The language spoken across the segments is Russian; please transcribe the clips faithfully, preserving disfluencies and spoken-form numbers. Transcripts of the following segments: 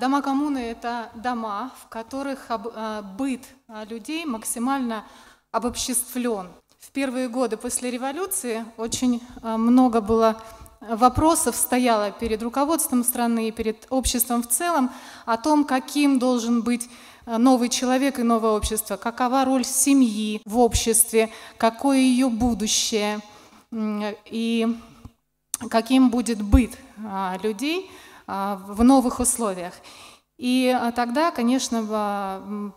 Дома коммуны – это дома, в которых быт людей максимально обобществлен. В первые годы после революции очень много было вопросов стояло перед руководством страны и перед обществом в целом о том, каким должен быть новый человек и новое общество, какова роль семьи в обществе, какое ее будущее и каким будет быт людей в новых условиях. И тогда, конечно,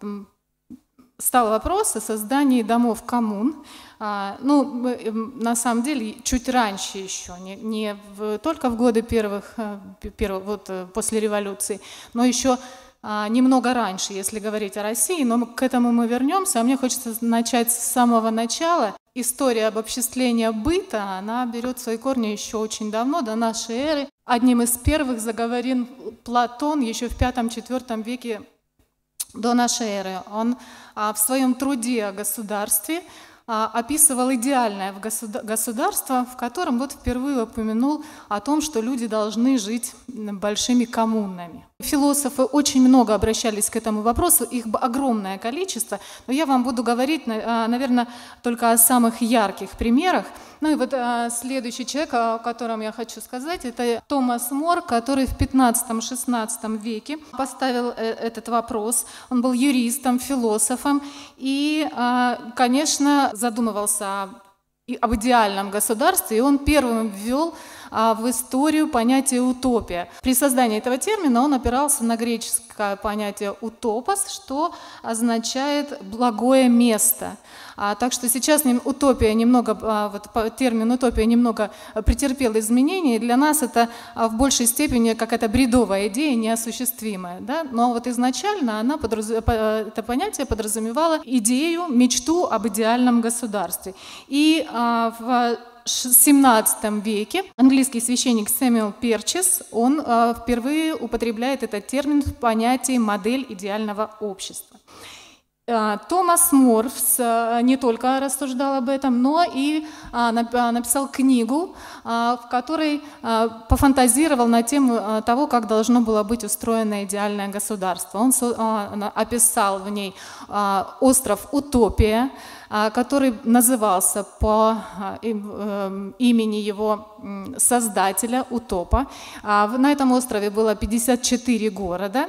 стал вопрос о создании домов коммун. Ну, на самом деле, чуть раньше еще, не, не в, только в годы первых, первых, вот после революции, но еще немного раньше, если говорить о России, но к этому мы вернемся. А мне хочется начать с самого начала. История обобществления быта, она берет свои корни еще очень давно, до нашей эры. Одним из первых заговорил Платон еще в пятом-четвёртом веке до нашей эры. Он в своем труде о государстве описывал идеальное государство, в котором вот впервые упомянул о том, что люди должны жить большими коммунами. Философы очень много обращались к этому вопросу, их огромное количество, но я вам буду говорить, наверное, только о самых ярких примерах. Ну и вот следующий человек, о котором я хочу сказать, это Томас Мор, который в пятнадцатом-шестнадцатом веке поставил этот вопрос. Он был юристом, философом и, конечно, задумывался об идеальном государстве, и он первым ввел в историю понятие «утопия». При создании этого термина он опирался на греческое понятие «утопос», что означает «благое место». Так что сейчас утопия немного, вот термин «утопия» немного претерпел изменения, и для нас это в большей степени какая-то бредовая идея, неосуществимая. Да? Но вот изначально она подраз... это понятие подразумевало идею, мечту об идеальном государстве. И в семнадцатом веке английский священник Сэмюэл Перчес, он впервые употребляет этот термин в понятии «модель идеального общества». Томас Мор не только рассуждал об этом, но и написал книгу, в которой пофантазировал на тему того, как должно было быть устроено идеальное государство. Он описал в ней остров «Утопия», который назывался по имени его создателя Утопа. На этом острове было пятьдесят четыре города.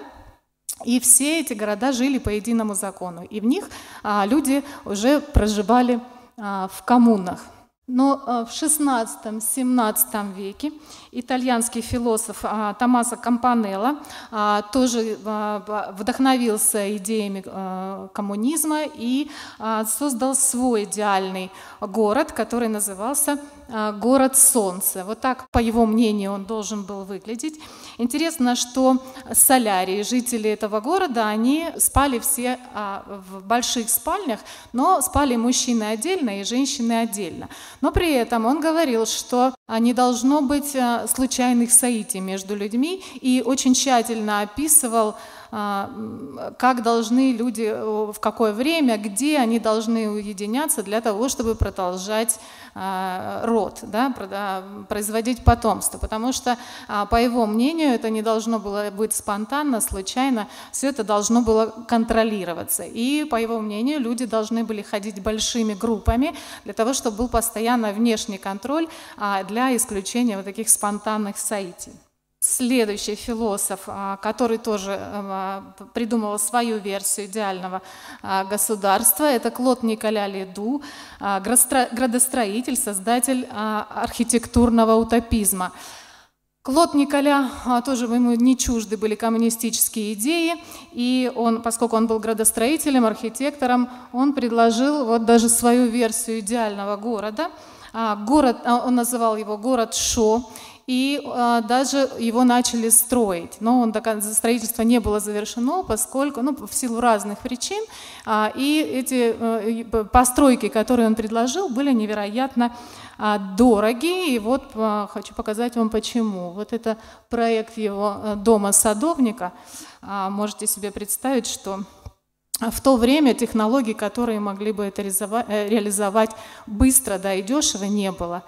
И все эти города жили по единому закону, и в них а, люди уже проживали а, в коммунах. Но а, в шестнадцатом-семнадцатом веке итальянский философ а, Томасо Кампанелла а, тоже а, вдохновился идеями а, коммунизма и а, создал свой идеальный город, который назывался а, «Город Солнца». Вот так, по его мнению, он должен был выглядеть. Интересно, что солярии, жители этого города, они спали все в больших спальнях, но спали мужчины отдельно и женщины отдельно. Но при этом он говорил, что не должно быть случайных соитий между людьми, и очень тщательно описывал, как должны люди, в какое время, где они должны уединяться для того, чтобы продолжать род, да, производить потомство. Потому что, по его мнению, это не должно было быть спонтанно, случайно, все это должно было контролироваться. И, по его мнению, люди должны были ходить большими группами для того, чтобы был постоянно внешний контроль для исключения вот таких спонтанных соитий. Следующий философ, который тоже придумывал свою версию идеального государства, это Клод Николя Леду, градостроитель, создатель архитектурного утопизма. Клод Николя, тоже ему не чужды были коммунистические идеи, и он, поскольку он был градостроителем, архитектором, он предложил вот даже свою версию идеального города. Город, он называл его «Город Шо», и а, даже его начали строить. Но он, строительство не было завершено, поскольку, ну, в силу разных причин, а, и эти а, постройки, которые он предложил, были невероятно а, дороги. И вот а, хочу показать вам почему. Вот это проект его дома садовника. А, можете себе представить, что в то время технологий, которые могли бы это реализовать быстро, да, и дешево, не было.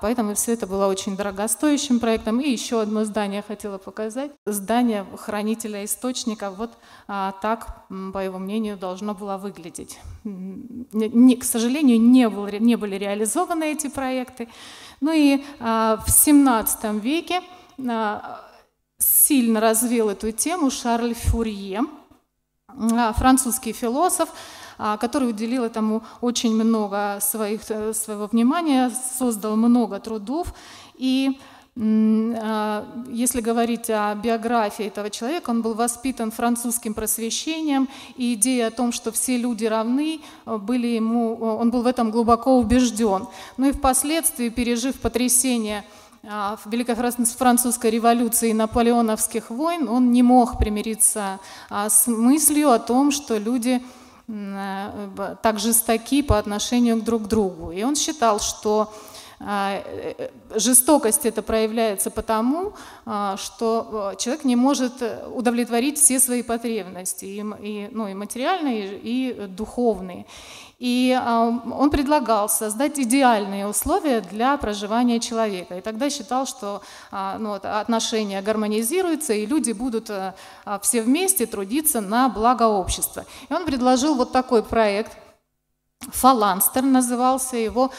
Поэтому все это было очень дорогостоящим проектом. И еще одно здание я хотела показать. Здание хранителя источников. Вот так, по его мнению, должно было выглядеть. К сожалению, не были реализованы эти проекты. Ну и в семнадцатом веке сильно развил эту тему Шарль Фурье, французский философ, который уделил этому очень много своих, своего внимания, создал много трудов. И если говорить о биографии этого человека, он был воспитан французским просвещением, и идея о том, что все люди равны, были ему, он был в этом глубоко убежден. Ну и впоследствии, пережив потрясение Великой Французской революции и наполеоновских войн, он не мог примириться с мыслью о том, что люди так жестоки по отношению друг к другу. И он считал, что жестокость это проявляется потому, что человек не может удовлетворить все свои потребности, и, и, ну, и материальные, и духовные. И он предлагал создать идеальные условия для проживания человека. И тогда считал, что ну, отношения гармонизируются, и люди будут все вместе трудиться на благо общества. И он предложил вот такой проект. Фаланстер назывался его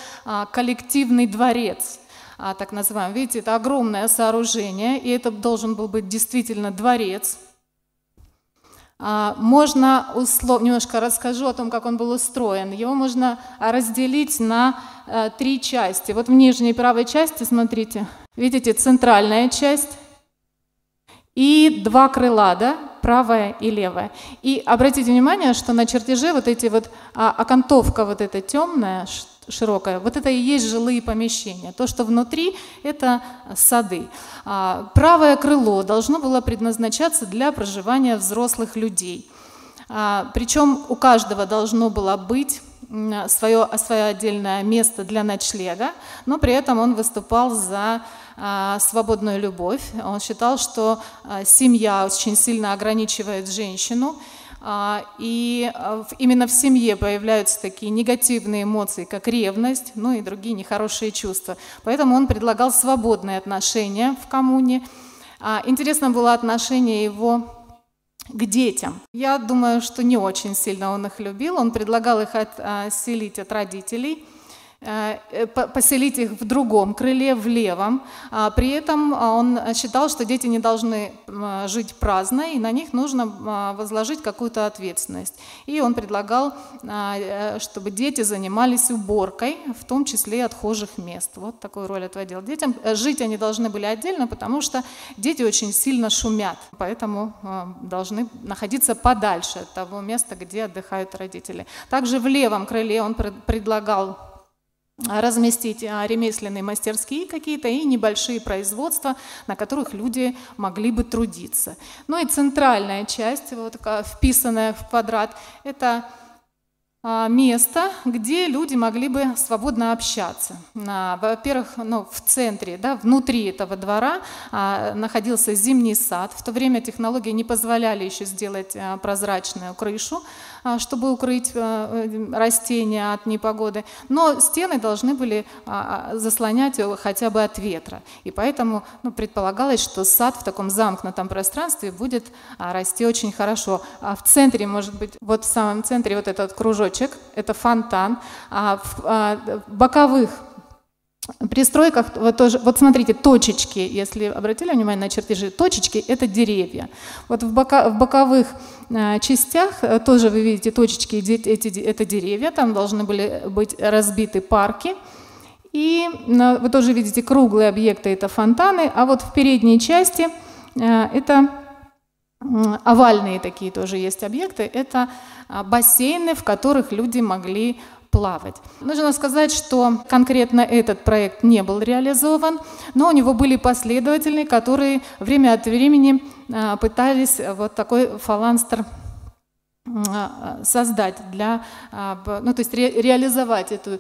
коллективный дворец, так называемый. Видите, это огромное сооружение, и это должен был быть действительно дворец. Можно условно, немножко расскажу о том, как он был устроен. Его можно разделить на три части. Вот в нижней правой части, смотрите, видите, центральная часть и два крыла, да? Правая и левая. И обратите внимание, что на чертеже вот эти вот а, окантовка вот эта темная, широкая, вот это и есть жилые помещения. То, что внутри, это сады. А, правое крыло должно было предназначаться для проживания взрослых людей. А, причем у каждого должно было быть свое, свое отдельное место для ночлега, но при этом он выступал за свободную любовь. Он считал, что семья очень сильно ограничивает женщину, и именно в семье появляются такие негативные эмоции, как ревность, ну и другие нехорошие чувства. Поэтому он предлагал свободные отношения в коммуне. Интересно было отношение его к детям. Я думаю, что не очень сильно он их любил. Он предлагал их отселить от родителей, поселить их в другом крыле, в левом. При этом он считал, что дети не должны жить праздно, и на них нужно возложить какую-то ответственность. И он предлагал, чтобы дети занимались уборкой, в том числе и отхожих мест. Вот такую роль отводил детям. Жить они должны были отдельно, потому что дети очень сильно шумят, поэтому должны находиться подальше от того места, где отдыхают родители. Также в левом крыле он предлагал разместить ремесленные мастерские какие-то и небольшие производства, на которых люди могли бы трудиться. Ну и центральная часть, вот такая вписанная в квадрат, это место, где люди могли бы свободно общаться. Во-первых, ну, в центре, да, внутри этого двора находился зимний сад. В то время технологии не позволяли еще сделать прозрачную крышу, чтобы укрыть растения от непогоды. Но стены должны были заслонять его хотя бы от ветра. И поэтому ну, предполагалось, что сад в таком замкнутом пространстве будет расти очень хорошо. А в центре, может быть, вот в самом центре вот этот кружочек, это фонтан. А в боковых пристройках, вот, тоже, вот смотрите, точечки, если обратили внимание на чертежи, точечки — это деревья. Вот в, бока, в боковых частях тоже вы видите точечки, эти, это деревья, там должны были быть разбиты парки. И вы тоже видите круглые объекты, это фонтаны, а вот в передней части это овальные такие тоже есть объекты, это бассейны, в которых люди могли плавать. Нужно сказать, что конкретно этот проект не был реализован, но у него были последователи, которые время от времени пытались вот такой фаланстер создать, для, ну, то есть ре, реализовать эту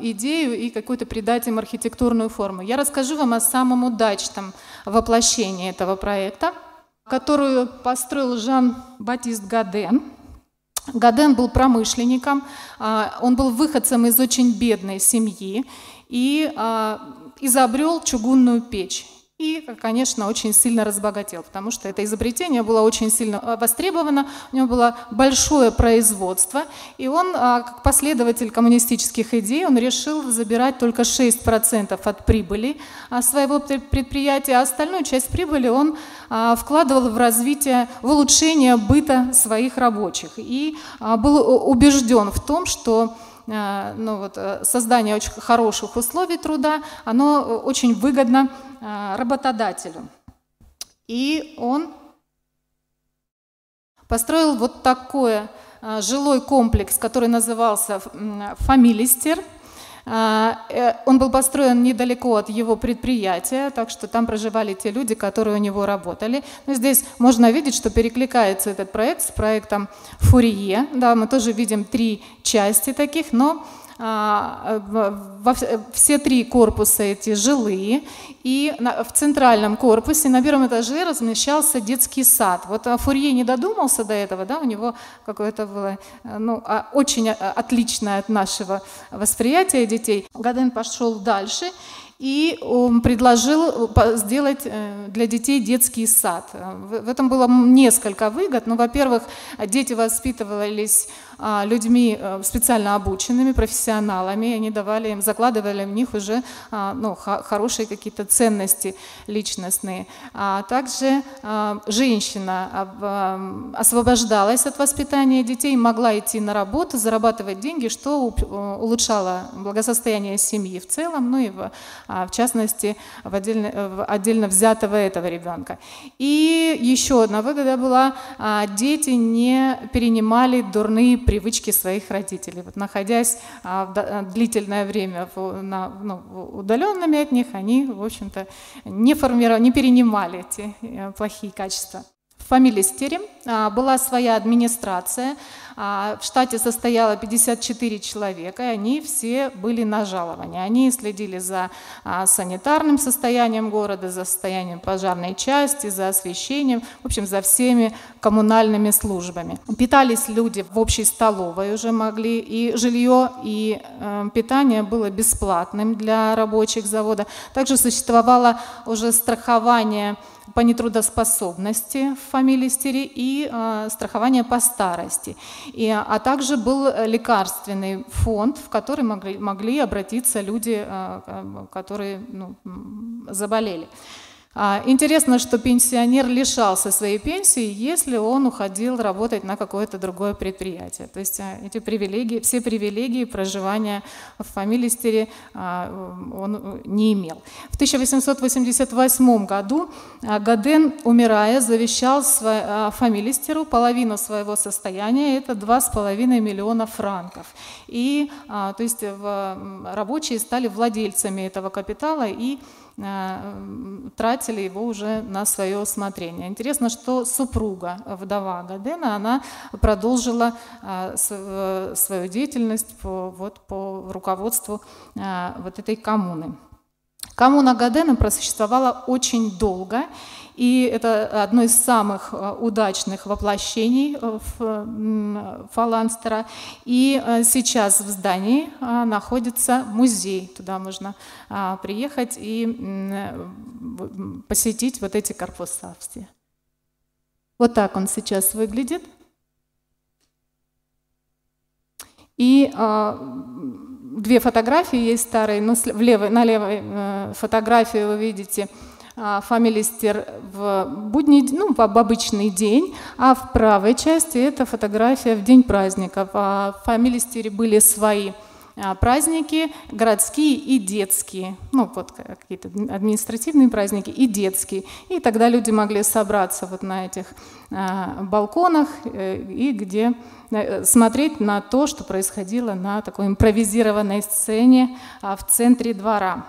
идею и какую-то придать им архитектурную форму. Я расскажу вам о самом удачном воплощении этого проекта, которую построил Жан-Батист Гаден. Гаден был промышленником, он был выходцем из очень бедной семьи и изобрел чугунную печь. И, конечно, очень сильно разбогател, потому что это изобретение было очень сильно востребовано, у него было большое производство, и он, как последователь коммунистических идей, он решил забирать только шесть процентов от прибыли своего предприятия, а остальную часть прибыли он вкладывал в развитие, в улучшение быта своих рабочих. И был убежден в том, что ну вот, создание очень хороших условий труда, оно очень выгодно работодателю. И он построил вот такой жилой комплекс, который назывался «Фамилистер». Он был построен недалеко от его предприятия, так что там проживали те люди, которые у него работали. Но здесь можно видеть, что перекликается этот проект с проектом Фурье. Да, мы тоже видим три части таких, но все три корпуса эти жилые, и в центральном корпусе на первом этаже размещался детский сад. Вот Фурье не додумался до этого, да, у него какое-то было ну, очень отличное от нашего восприятия детей. Гаден пошел дальше и предложил сделать для детей детский сад. В этом было несколько выгод. Ну, во-первых, дети воспитывались людьми специально обученными, профессионалами, они давали им, закладывали в них уже ну, хорошие какие-то ценности личностные. А также женщина освобождалась от воспитания детей, могла идти на работу, зарабатывать деньги, что улучшало благосостояние семьи в целом, ну и в, в частности в отдельно, в отдельно взятого этого ребенка. И еще одна выгода была, дети не перенимали дурные привычки, привычки своих родителей. Вот, находясь а, длительное время в, на, ну, удаленными от них, они, в общем-то, не, не перенимали эти а, плохие качества. В Фамилистере а, была своя администрация, а, в штате состояло пятьдесят четыре человека, и они все были на жаловании. Они следили за а, санитарным состоянием города, за состоянием пожарной части, за освещением, в общем, за всеми коммунальными службами. Питались люди в общей столовой уже могли, и жилье, и э, питание было бесплатным для рабочих завода. Также существовало уже страхование по нетрудоспособности в Фамилистере и э, страхование по старости. И, а также был лекарственный фонд, в который могли, могли обратиться люди, э, которые ну, заболели. Интересно, что пенсионер лишался своей пенсии, если он уходил работать на какое-то другое предприятие. То есть эти привилегии, все привилегии проживания в Фамилистере он не имел. В тысяча восемьсот восемьдесят восьмом году Гаден, умирая, завещал Фамилистеру половину своего состояния, это два с половиной миллиона франков. И то есть рабочие стали владельцами этого капитала и тратили его уже на свое усмотрение. Интересно, что супруга, вдова Гадена, она продолжила свою деятельность по, вот, по руководству вот этой коммуны. Коммуна Гадена просуществовала очень долго, и это одно из самых удачных воплощений Фаланстера. И сейчас в здании находится музей. Туда можно приехать и посетить вот эти корпуса все. Вот так он сейчас выглядит. И две фотографии есть старые. Но в левой, на левой фотографии вы видите Фамилистер в будний, ну, в обычный день, а в правой части это фотография в день праздников. В Фамилистере были свои праздники, городские и детские, ну вот какие-то административные праздники и детские. И тогда люди могли собраться вот на этих балконах и где смотреть на то, что происходило на такой импровизированной сцене в центре двора.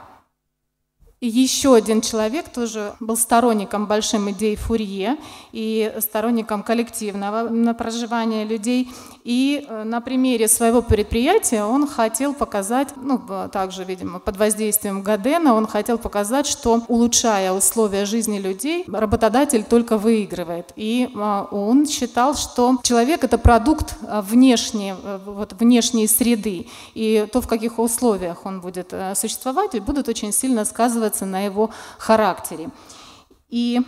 И еще один человек тоже был сторонником большим идей Фурье и сторонником коллективного проживания людей. И на примере своего предприятия он хотел показать, ну, также, видимо, под воздействием Гадена, он хотел показать, что, улучшая условия жизни людей, работодатель только выигрывает. И он считал, что человек — это продукт внешней, вот, внешней среды. И то, в каких условиях он будет существовать, будут очень сильно сказываться на его характере. И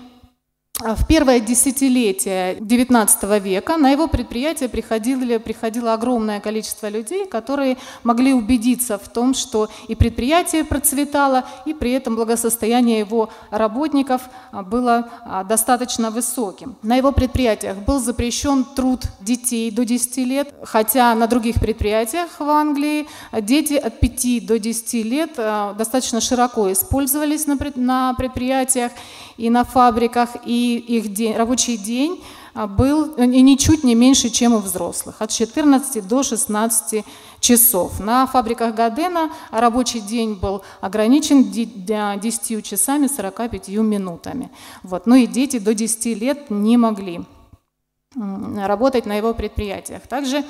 в первое десятилетие девятнадцатого века на его предприятие приходило, приходило огромное количество людей, которые могли убедиться в том, что и предприятие процветало, и при этом благосостояние его работников было достаточно высоким. На его предприятиях был запрещен труд детей до десяти лет, хотя на других предприятиях в Англии дети от пяти до десяти лет достаточно широко использовались на предприятиях и на фабриках, и их день, рабочий день был и ничуть не меньше, чем у взрослых, от четырнадцати до шестнадцати часов. На фабриках Гадена рабочий день был ограничен десятью часами сорока пятью минутами. Вот. Ну и дети до десяти лет не могли работать на его предприятиях. Также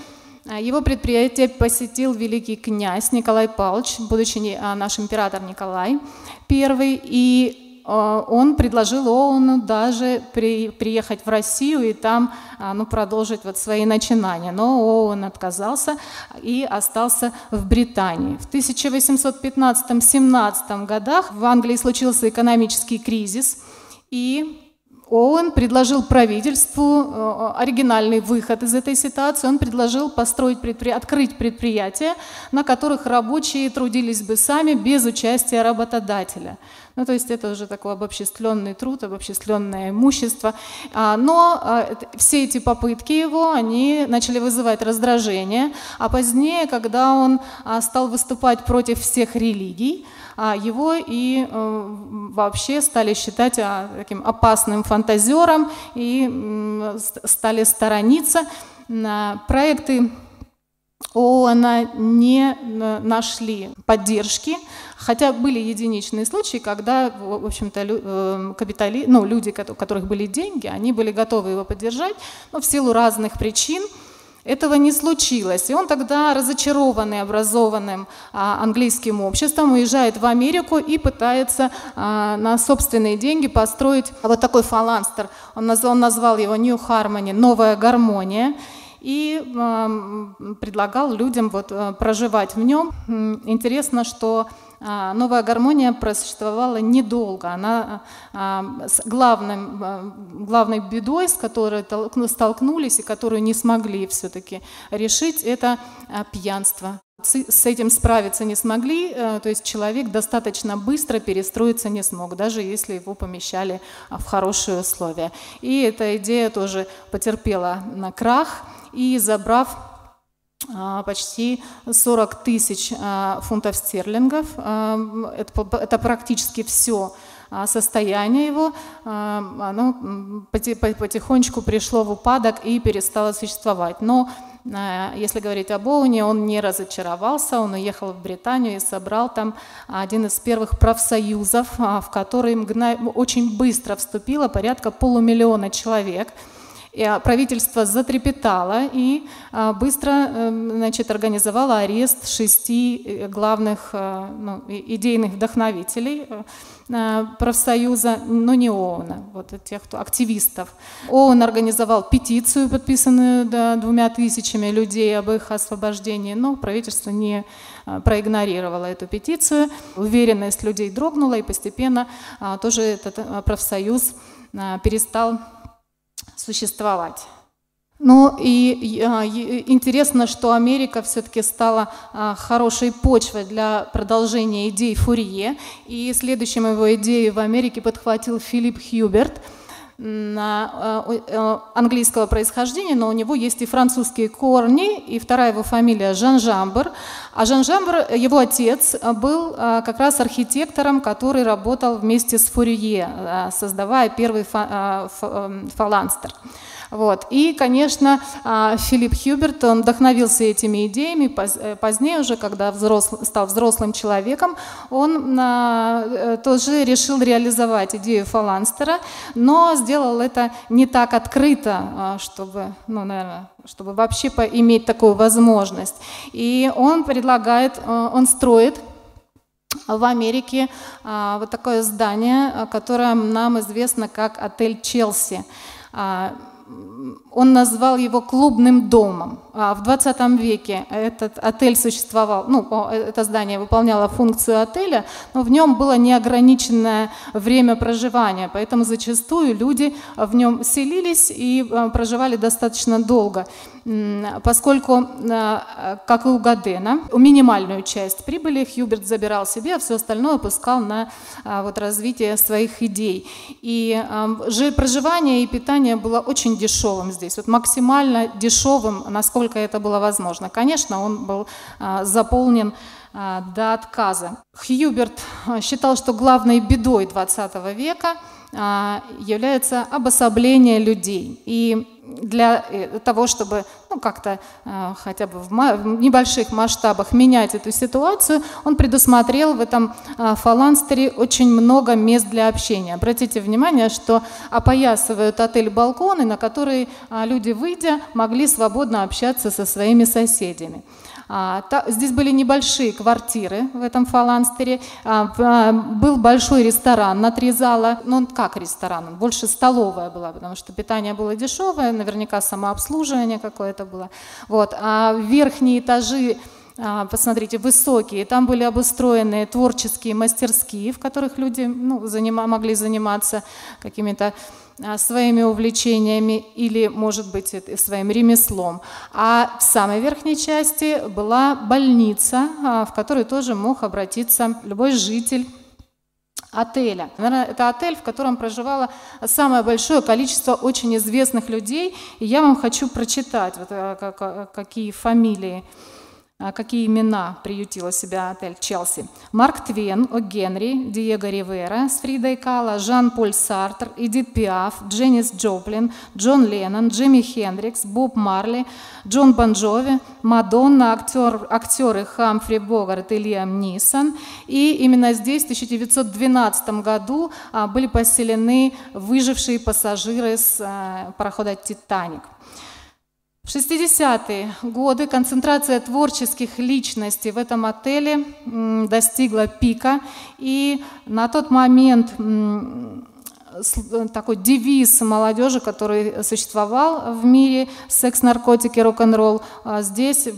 его предприятие посетил великий князь Николай Павлович, будучи наш император Николай Первый, и он предложил Оуэну даже при, приехать в Россию и там ну, продолжить вот свои начинания. Но Оуэн отказался и остался в Британии. В тысяча восемьсот пятнадцатом — семнадцатом годах в Англии случился экономический кризис, и Оуэн предложил правительству оригинальный выход из этой ситуации. Он предложил построить предпри... открыть предприятия, на которых рабочие трудились бы сами без участия работодателя. Ну, то есть это уже такой обобществленный труд, обобществленное имущество. Но все эти попытки его, они начали вызывать раздражение. А позднее, когда он стал выступать против всех религий, его и вообще стали считать таким опасным фантазером и стали сторониться. Проекты Оуэна не нашли поддержки, хотя были единичные случаи, когда, в общем-то, капитали... ну, люди, у которых были деньги, они были готовы его поддержать, но в силу разных причин этого не случилось. И он тогда, разочарованный образованным английским обществом, уезжает в Америку и пытается на собственные деньги построить вот такой фаланстер. Он назвал его «Нью Хармони» – «Новая гармония», и э, предлагал людям вот, проживать в нем. Интересно, что э, «Новая гармония» просуществовала недолго. Она э, с главным, э, главной бедой, с которой столкнулись и которую не смогли все-таки решить, это пьянство. С этим справиться не смогли, то есть человек достаточно быстро перестроиться не смог, даже если его помещали в хорошие условия. И эта идея тоже потерпела крах, и забрав почти сорок тысяч фунтов стерлингов, это практически все состояние его, оно потихонечку пришло в упадок и перестало существовать. Но если говорить об Оуэне, он не разочаровался, он уехал в Британию и собрал там один из первых профсоюзов, в который очень быстро вступило порядка полумиллиона человек. Правительство затрепетало и быстро, значит, организовало арест шести главных ну, идейных вдохновителей профсоюза, но не Оуэна, вот тех, кто активистов. Оуэн организовал петицию, подписанную да, двумя тысячами людей об их освобождении, но правительство не проигнорировало эту петицию. Уверенность людей дрогнула, и постепенно а, тоже этот профсоюз а, перестал существовать. Ну и интересно, что Америка все-таки стала хорошей почвой для продолжения идей Фурье, и следующим его идею в Америке подхватил Филипп Хьюберт, английского происхождения, но у него есть и французские корни, и вторая его фамилия Жан-Жамбр. А Жан-Жамбр, его отец, был как раз архитектором, который работал вместе с Фурье, создавая первый фаланстер. Вот. И, конечно, Филипп Хьюберт, он вдохновился этими идеями. Позднее уже, когда взрослый, стал взрослым человеком, он тоже решил реализовать идею фаланстера, но сделал это не так открыто, чтобы, ну, наверное, чтобы вообще иметь такую возможность. И он предлагает, он строит в Америке вот такое здание, которое нам известно как Отель Челси. Он назвал его клубным домом. В двадцатом веке этот отель существовал, ну, это здание выполняло функцию отеля, но в нем было неограниченное время проживания, поэтому зачастую люди в нем селились и проживали достаточно долго, поскольку, как и у Гадена, минимальную часть прибыли Хьюберт забирал себе, а все остальное пускал на вот, развитие своих идей. И же проживание и питание было очень дешевым здесь, вот максимально дешевым, насколько это было возможно. Конечно, он был а, заполнен а, до отказа. Хьюберт считал, что главной бедой двадцатого века а, является обособление людей. И для того, чтобы ну, как-то а, хотя бы в, в небольших масштабах менять эту ситуацию, он предусмотрел в этом а, фаланстере очень много мест для общения. Обратите внимание, что опоясывают отель балконы, на которые а, люди, выйдя, могли свободно общаться со своими соседями. А, та, здесь были небольшие квартиры в этом фаланстере, а, а, был большой ресторан на три зала, ну как ресторан, больше столовая была, потому что питание было дешевое, наверняка самообслуживание какое-то было. Вот. А верхние этажи, посмотрите, высокие, там были обустроены творческие мастерские, в которых люди ну, занима, могли заниматься какими-то своими увлечениями или, может быть, своим ремеслом. А в самой верхней части была больница, в которую тоже мог обратиться любой житель отеля. Наверное, это отель, в котором проживало самое большое количество очень известных людей. И я вам хочу прочитать, вот, какие фамилии, какие имена приютила себя отель Челси. Марк Твен, О. Генри, Диего Ривера с Фридой Кало, Жан-Поль Сартр, Эдит Пиаф, Дженнис Джоплин, Джон Леннон, Джимми Хендрикс, Боб Марли, Джон Бон Джови, Мадонна, актер, актеры Хамфри Богарт и Лиам Нисон. И именно здесь в тысяча девятьсот двенадцатом году были поселены выжившие пассажиры с парохода «Титаник». В шестидесятые годы концентрация творческих личностей в этом отеле достигла пика, и на тот момент такой девиз молодежи, который существовал в мире, секс, наркотики, рок-н-ролл, здесь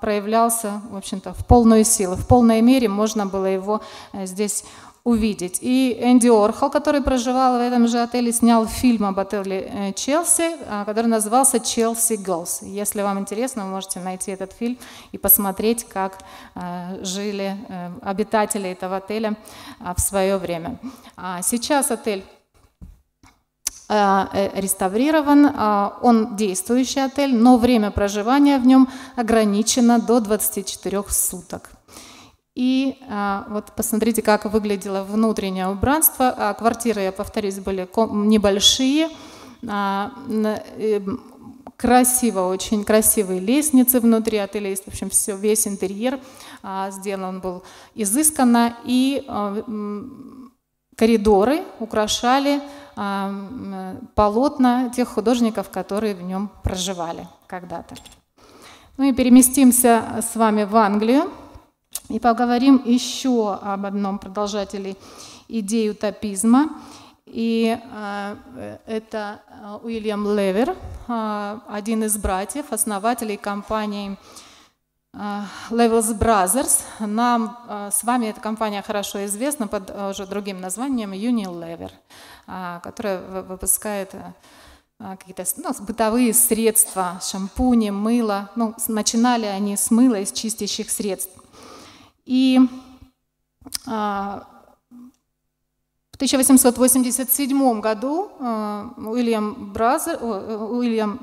проявлялся, в общем-то, в полную силу, в полной мере можно было его здесь увидеть. И Энди Уорхол, который проживал в этом же отеле, снял фильм об отеле Челси, который назывался «Chelsea Girls». Если вам интересно, вы можете найти этот фильм и посмотреть, как жили обитатели этого отеля в свое время. Сейчас отель реставрирован, он действующий отель, но время проживания в нем ограничено до двадцати четырёх суток. И а, вот посмотрите, как выглядело внутреннее убранство. А, квартиры, я повторюсь, были небольшие, а, э, красиво, очень красивые лестницы внутри отеля есть. В общем, все, весь интерьер а, сделан был изысканно. И а, м, коридоры украшали а, полотна тех художников, которые в нем проживали когда-то. Ну и переместимся с вами в Англию. И поговорим еще об одном продолжателе идеи утопизма. И э, это Уильям Левер, э, один из братьев, основателей компании э, Levels Brothers. Нам э, с вами эта компания хорошо известна под уже другим названием Unilever, э, которая выпускает э, какие-то ну, бытовые средства, шампуни, мыло. Ну, начинали они с мыла, из чистящих средств. И а, В тысяча восемьсот восемьдесят седьмом году Уильям, Бразер, Уильям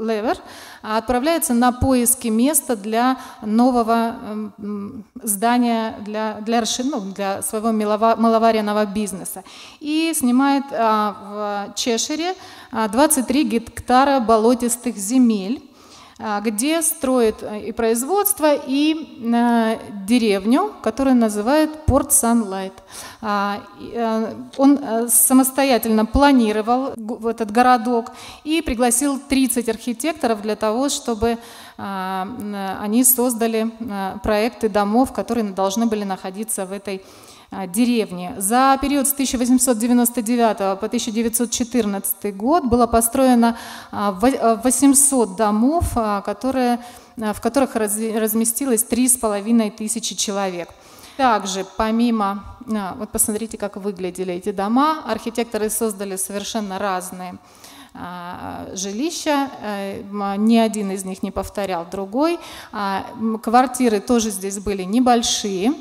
Левер отправляется на поиски места для нового здания, для, для, ну, для своего маловаренного бизнеса. И снимает в Чешире двадцать три гектара болотистых земель, где строит и производство, и э, деревню, которую называют Port Sunlight. А, э, он самостоятельно планировал этот городок и пригласил тридцать архитекторов для того, чтобы э, они создали э, проекты домов, которые должны были находиться в этой деревни. За период с тысяча восемьсот девяносто девятого по тысяча девятьсот четырнадцатый год было построено восемьсот домов, которые, в которых разместилось три с половиной тысячи человек. Также помимо, вот посмотрите, как выглядели эти дома, архитекторы создали совершенно разные жилища, ни один из них не повторял другой. Квартиры тоже здесь были небольшие.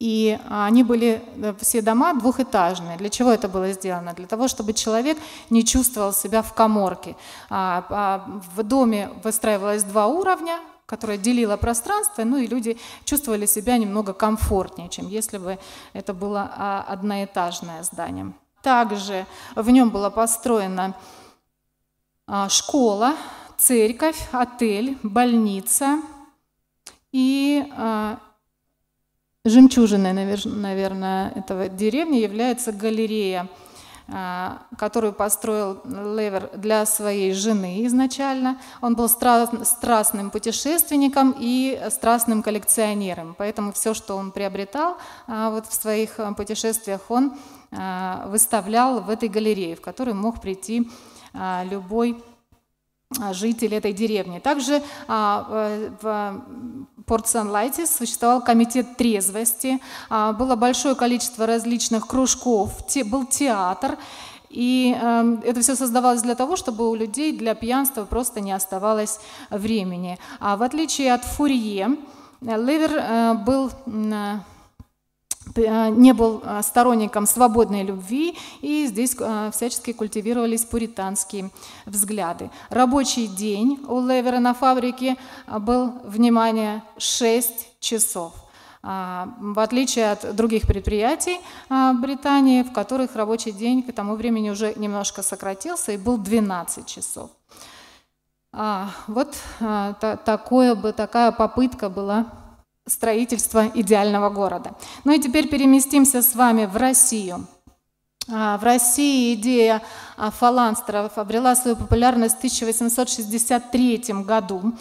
И они были, все дома двухэтажные. Для чего это было сделано? Для того, чтобы человек не чувствовал себя в каморке. В доме выстраивалось два уровня, которые делило пространство, ну и люди чувствовали себя немного комфортнее, чем если бы это было одноэтажное здание. Также в нем была построена школа, церковь, отель, больница и... Жемчужиной, наверное, этого деревни является галерея, которую построил Левер для своей жены изначально. Он был страстным путешественником и страстным коллекционером, поэтому все, что он приобретал вот в своих путешествиях, он выставлял в этой галерее, в которую мог прийти любой житель этой деревни. Также в Порт-Санлайте существовал комитет трезвости, было большое количество различных кружков, был театр, и это все создавалось для того, чтобы у людей для пьянства просто не оставалось времени. А в отличие от Фурье, Левер был... не был сторонником свободной любви, и здесь всячески культивировались пуританские взгляды. Рабочий день у Левера на фабрике был, внимание, шесть часов, в отличие от других предприятий Британии, в которых рабочий день к тому времени уже немножко сократился и был двенадцать часов. Вот такое, такая попытка была строительство идеального города. Ну и теперь переместимся с вами в Россию. В России идея фаланстеров обрела свою популярность в тысяча восемьсот шестьдесят третьем году,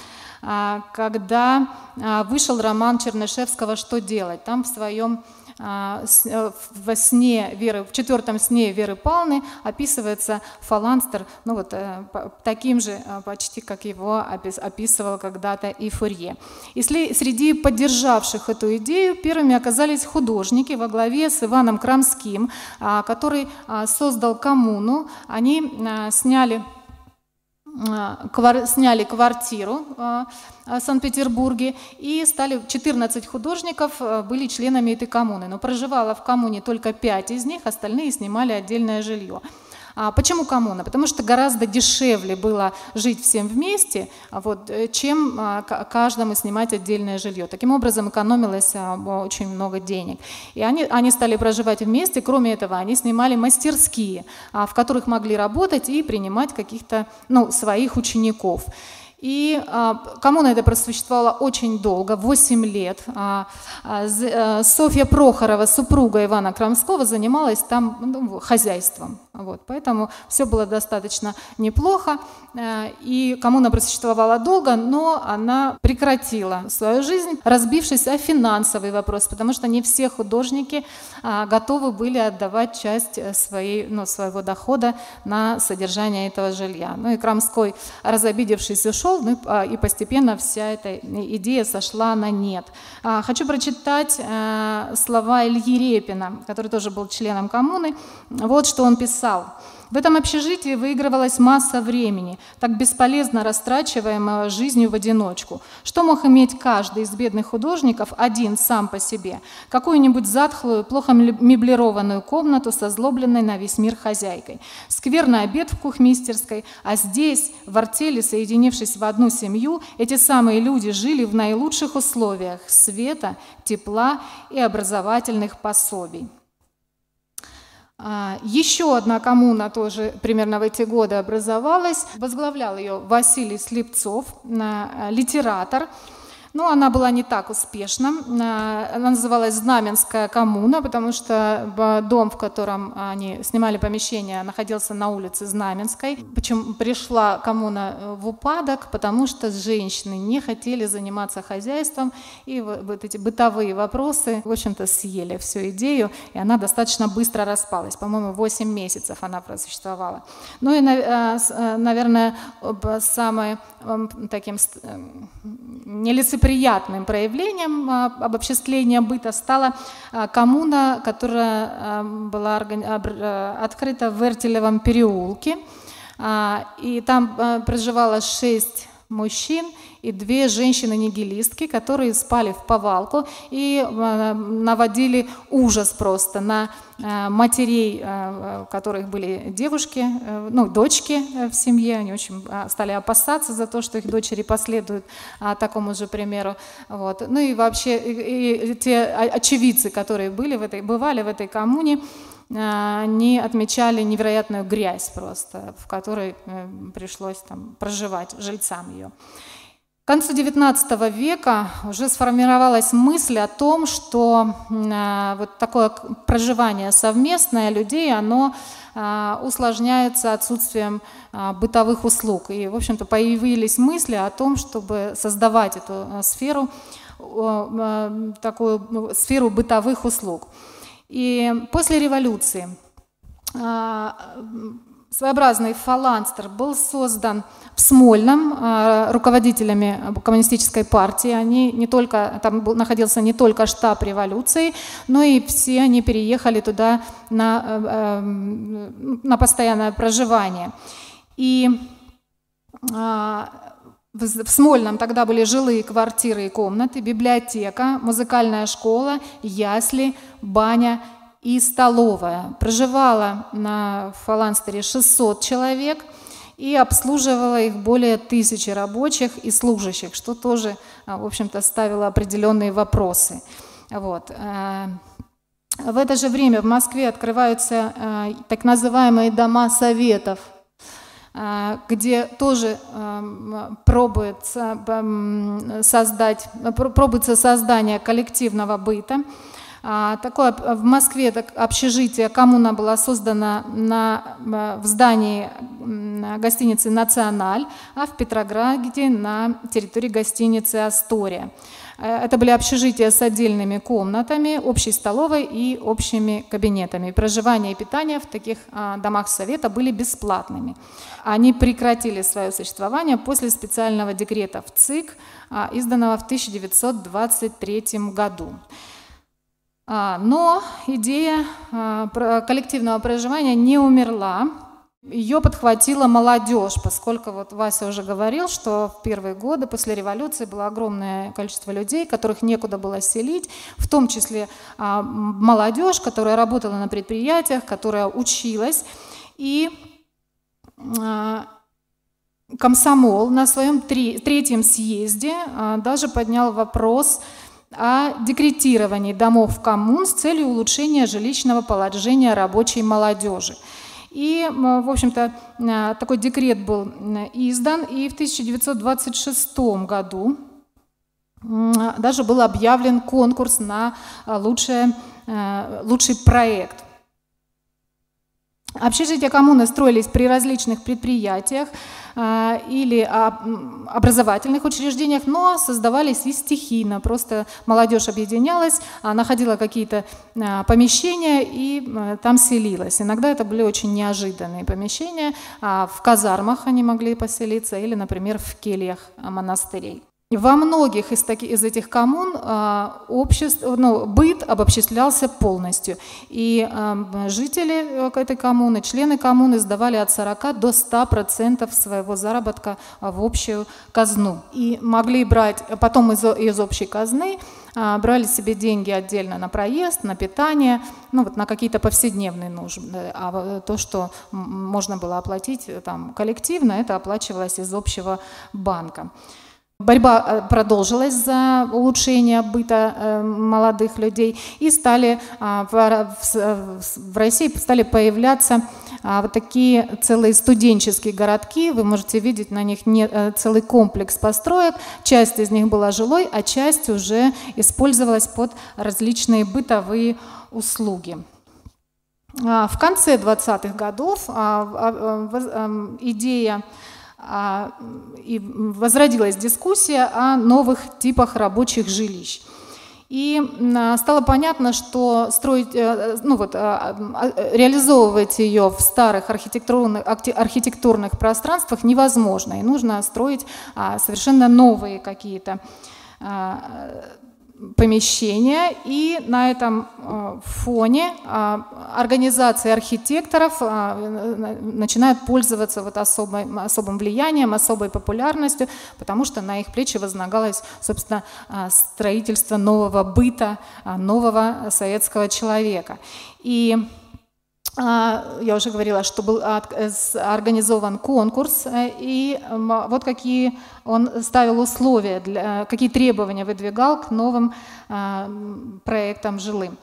когда вышел роман Чернышевского «Что делать?». Там в своем во сне Веры, в четвертом сне Веры Павловны описывается фаланстер, ну вот таким же почти, как его описывал когда-то и Фурье. И среди поддержавших эту идею первыми оказались художники во главе с Иваном Крамским, который создал коммуну. Они сняли сняли квартиру в Санкт-Петербурге, и стали четырнадцать художников были членами этой коммуны. Но проживало в коммуне только пять из них, остальные снимали отдельное жилье. Почему коммуна? Потому что гораздо дешевле было жить всем вместе, вот, чем каждому снимать отдельное жилье. Таким образом экономилось очень много денег. И они, они стали проживать вместе. Кроме этого, они снимали мастерские, в которых могли работать и принимать каких-то, ну, своих учеников. И коммуна эта просуществовала очень долго, восемь лет. Софья Прохорова, супруга Ивана Крамского, занималась там, ну, хозяйством. Вот, поэтому все было достаточно неплохо. И коммуна просуществовала долго, но она прекратила свою жизнь, разбившись о финансовый вопрос, потому что не все художники готовы были отдавать часть своей, ну, своего дохода на содержание этого жилья. Ну и Крамской, разобидевшись, ушел. И постепенно вся эта идея сошла на нет. Хочу прочитать слова Ильи Репина, который тоже был членом коммуны. Вот что он писал. В этом общежитии выигрывалась масса времени, так бесполезно растрачиваемого жизнью в одиночку. Что мог иметь каждый из бедных художников один сам по себе? Какую-нибудь затхлую, плохо меблированную комнату со злобленной на весь мир хозяйкой. Скверный обед в кухмистерской, а здесь, в артели, соединившись в одну семью, эти самые люди жили в наилучших условиях света, тепла и образовательных пособий. Еще одна коммуна тоже примерно в эти годы образовалась. Возглавлял ее Василий Слепцов, литератор. Но она была не так успешна. Она называлась Знаменская коммуна, потому что дом, в котором они снимали помещение, находился на улице Знаменской. Причем пришла коммуна в упадок, потому что женщины не хотели заниматься хозяйством, и вот эти бытовые вопросы, в общем-то, съели всю идею, и она достаточно быстро распалась. По-моему, восемь месяцев она просуществовала. Ну и, наверное, самым таким нелицеприятным приятным проявлением обобществления быта стала коммуна, которая была открыта в Вертелевом переулке. И там проживало шесть мужчин и две женщины-нигилистки, которые спали в повалку и наводили ужас просто на матерей, у которых были девушки, ну, дочки в семье. Они очень стали опасаться за то, что их дочери последуют такому же примеру. Вот. Ну и вообще и те очевидцы, которые были в этой, бывали в этой коммуне, они отмечали невероятную грязь просто, в которой пришлось там проживать жильцам ее. К концу девятнадцатого века уже сформировалась мысль о том, что вот такое проживание совместное людей, оно усложняется отсутствием бытовых услуг. И, в общем-то, появились мысли о том, чтобы создавать эту сферу, такую сферу бытовых услуг. И после революции своеобразный фаланстер был создан в Смольном руководителями коммунистической партии. Они не только, там был, находился не только штаб революции, но и все они переехали туда на, на постоянное проживание. И в Смольном тогда были жилые квартиры и комнаты, библиотека, музыкальная школа, ясли, баня и столовая. Проживало на фаланстере шестьсот человек и обслуживало их более тысячи рабочих и служащих, что тоже, в общем-то, ставило определенные вопросы. Вот. В это же время в Москве открываются так называемые дома советов, где тоже пробуется, создать, пробуется создание коллективного быта. Такое, в Москве так, общежитие коммуна была создана на, в здании гостиницы «Националь», а в Петрограде на территории гостиницы «Астория». Это были общежития с отдельными комнатами, общей столовой и общими кабинетами. Проживание и питание в таких домах совета были бесплатными. Они прекратили свое существование после специального декрета в ЦИК, изданного в тысяча девятьсот двадцать третьем году. Но идея коллективного проживания не умерла. Ее подхватила молодежь, поскольку вот Вася уже говорил, что в первые годы после революции было огромное количество людей, которых некуда было селить, в том числе молодежь, которая работала на предприятиях, которая училась. И комсомол на своем третьем съезде даже поднял вопрос о декретировании домов коммун с целью улучшения жилищного положения рабочей молодежи. И, в общем-то, такой декрет был издан, и в тысяча девятьсот двадцать шестом году даже был объявлен конкурс на лучшее, лучший проект. Общежития коммуны строились при различных предприятиях или образовательных учреждениях, но создавались и стихийно. Просто молодежь объединялась, находила какие-то помещения и там селилась. Иногда это были очень неожиданные помещения. В казармах они могли поселиться или, например, в кельях монастырей. Во многих из, таки, из этих коммун а, общество, ну, быт обобществлялся полностью. И а, жители этой коммуны, члены коммуны сдавали от сорока до ста процентов своего заработка в общую казну. И могли брать потом из, из общей казны, а, брали себе деньги отдельно на проезд, на питание, ну, вот на какие-то повседневные нужды. А то, что можно было оплатить там, коллективно, это оплачивалось из общего банка. Борьба продолжилась за улучшение быта молодых людей, и стали в России стали появляться вот такие целые студенческие городки. Вы можете видеть на них целый комплекс построек. Часть из них была жилой, а часть уже использовалась под различные бытовые услуги. В конце двадцатых годов идея и возродилась дискуссия о новых типах рабочих жилищ. И стало понятно, что строить, ну вот, реализовывать ее в старых архитектурных, архитектурных пространствах невозможно, и нужно строить совершенно новые какие-то помещения, и на этом фоне организации архитекторов начинают пользоваться вот особой, особым влиянием, особой популярностью, потому что на их плечи возлагалось, собственно, строительство нового быта, нового советского человека. И я уже говорила, что был организован конкурс, и вот какие он ставил условия, для, какие требования выдвигал к новым проектам жилым.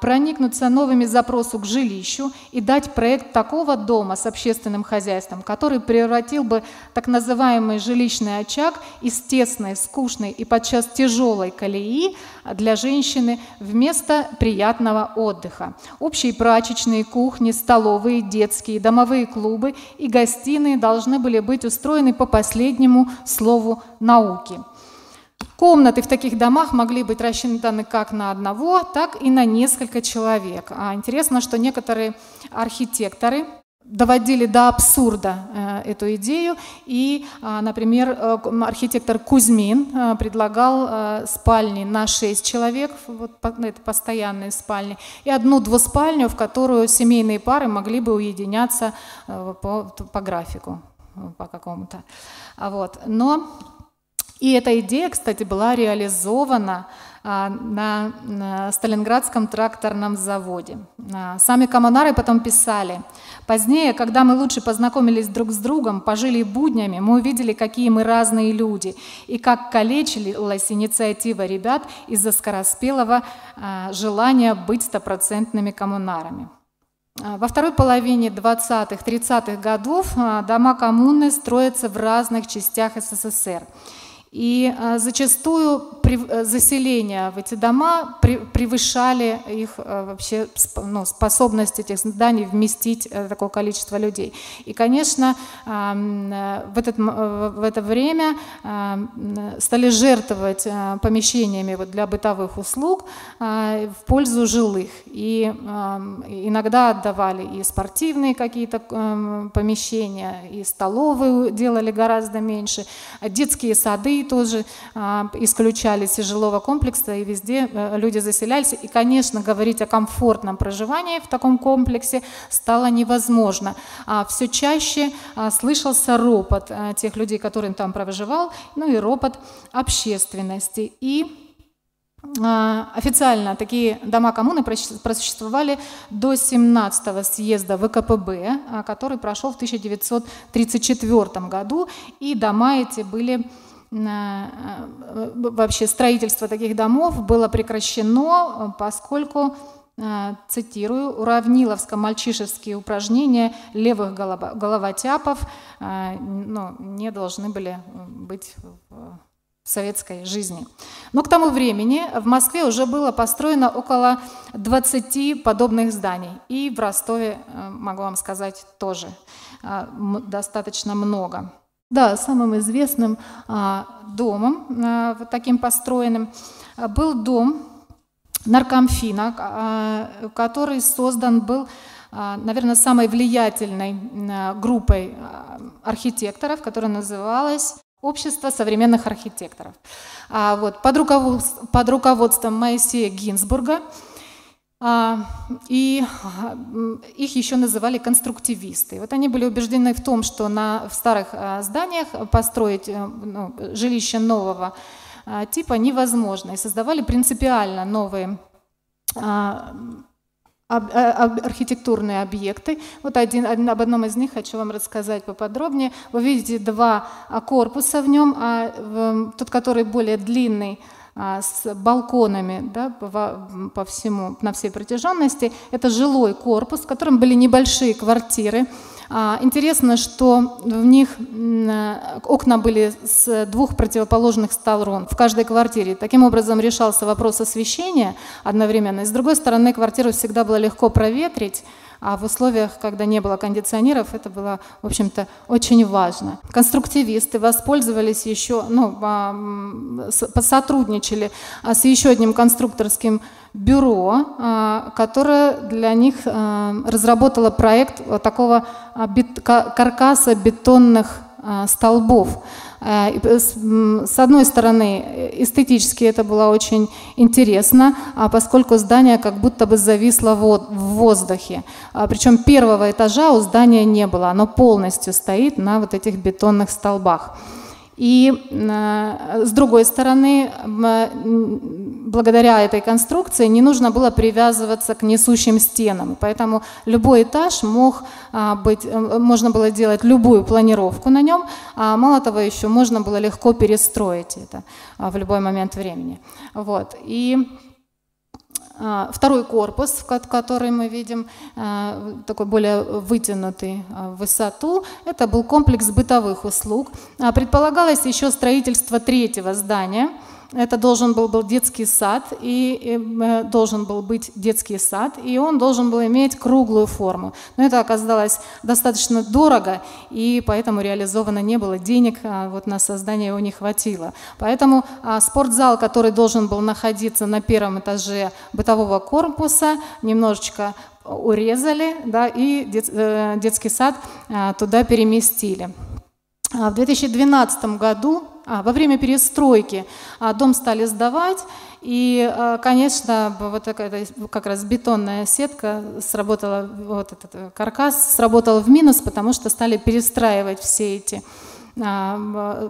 Проникнуться новыми запросами к жилищу и дать проект такого дома с общественным хозяйством, который превратил бы так называемый жилищный очаг из тесной, скучной и подчас тяжелой колеи для женщины в место приятного отдыха. Общие прачечные, кухни, столовые, детские, домовые клубы и гостиные должны были быть устроены по последнему слову науки. Комнаты в таких домах могли быть рассчитаны как на одного, так и на несколько человек. А интересно, что некоторые архитекторы доводили до абсурда эту идею. И, например, архитектор Кузьмин предлагал спальни на шесть человек, вот это постоянные спальни, и одну двуспальню, в которую семейные пары могли бы уединяться по, по графику, по какому-то. Вот. Но и эта идея, кстати, была реализована на Сталинградском тракторном заводе. Сами коммунары потом писали: «Позднее, когда мы лучше познакомились друг с другом, пожили буднями, мы увидели, какие мы разные люди, и как калечилась инициатива ребят из-за скороспелого желания быть стопроцентными коммунарами». Во второй половине двадцатых-тридцатых годов дома коммуны строятся в разных частях СССР. И зачастую заселения в эти дома превышали их вообще, ну, способность этих зданий вместить такое количество людей. И, конечно, в, этот, в это время стали жертвовать помещениями для бытовых услуг в пользу жилых. И иногда отдавали и спортивные какие-то помещения, и столовые делали гораздо меньше, детские сады тоже а, исключались из жилого комплекса, и везде а, люди заселялись. И, конечно, говорить о комфортном проживании в таком комплексе стало невозможно. А, все чаще а, слышался ропот а, тех людей, которые там проживал, ну и ропот общественности. И официально такие дома коммуны просуществовали до семнадцатого съезда ВКПБ, который прошел в тысяча девятьсот тридцать четвёртом году, и дома эти были... Вообще строительство таких домов было прекращено, поскольку, цитирую, у равниловско-мальчишеские упражнения левых головотяпов ну, не должны были быть в советской жизни. Но к тому времени в Москве уже было построено около двадцати подобных зданий. И в Ростове, могу вам сказать, тоже достаточно много. Да, самым известным а, домом, а, вот таким построенным, был дом наркомфина, а, который создан был, а, наверное, самой влиятельной а, группой архитекторов, которая называлась Общество современных архитекторов. А, вот, под, руководством, под руководством Моисея Гинзбурга. А, и а, их еще называли конструктивисты. Вот они были убеждены в том, что на, в старых а, зданиях построить ну, жилище нового а, типа невозможно. И создавали принципиально новые а, Об, об, архитектурные объекты. Вот один, один, об одном из них хочу вам рассказать поподробнее. Вы видите два корпуса в нем, а, в, тот, который более длинный, а, с балконами да, по, по всему, на всей протяженности. Это жилой корпус, в котором были небольшие квартиры. А, интересно, что в них окна были с двух противоположных сторон в каждой квартире. Таким образом решался вопрос освещения одновременно. И с другой стороны, квартиру всегда было легко проветрить, а в условиях, когда не было кондиционеров, это было, в общем-то, очень важно. Конструктивисты воспользовались еще, ну, посотрудничали с еще одним конструкторским бюро, которое для них разработало проект такого каркаса бетонных столбов. С одной стороны, эстетически это было очень интересно, поскольку здание как будто бы зависло в воздухе. Причем первого этажа у здания не было, оно полностью стоит на вот этих бетонных столбах. И с другой стороны, благодаря этой конструкции не нужно было привязываться к несущим стенам. Поэтому любой этаж мог быть, можно было делать любую планировку на нем, а мало того еще можно было легко перестроить это в любой момент времени. Вот. И второй корпус, который мы видим, такой более вытянутый в высоту, это был комплекс бытовых услуг. Предполагалось еще строительство третьего здания. Это должен был, был детский сад, и должен был быть детский сад, и он должен был иметь круглую форму. Но это оказалось достаточно дорого, и поэтому реализовано не было денег, вот на создание его не хватило. Поэтому спортзал, который должен был находиться на первом этаже бытового корпуса, немножечко урезали, да, и детский сад туда переместили. В две тысячи двенадцатом году, а, во время перестройки, а, дом стали сдавать, и, а, конечно, вот такая как раз бетонная сетка сработала, вот этот каркас сработал в минус, потому что стали перестраивать все эти а,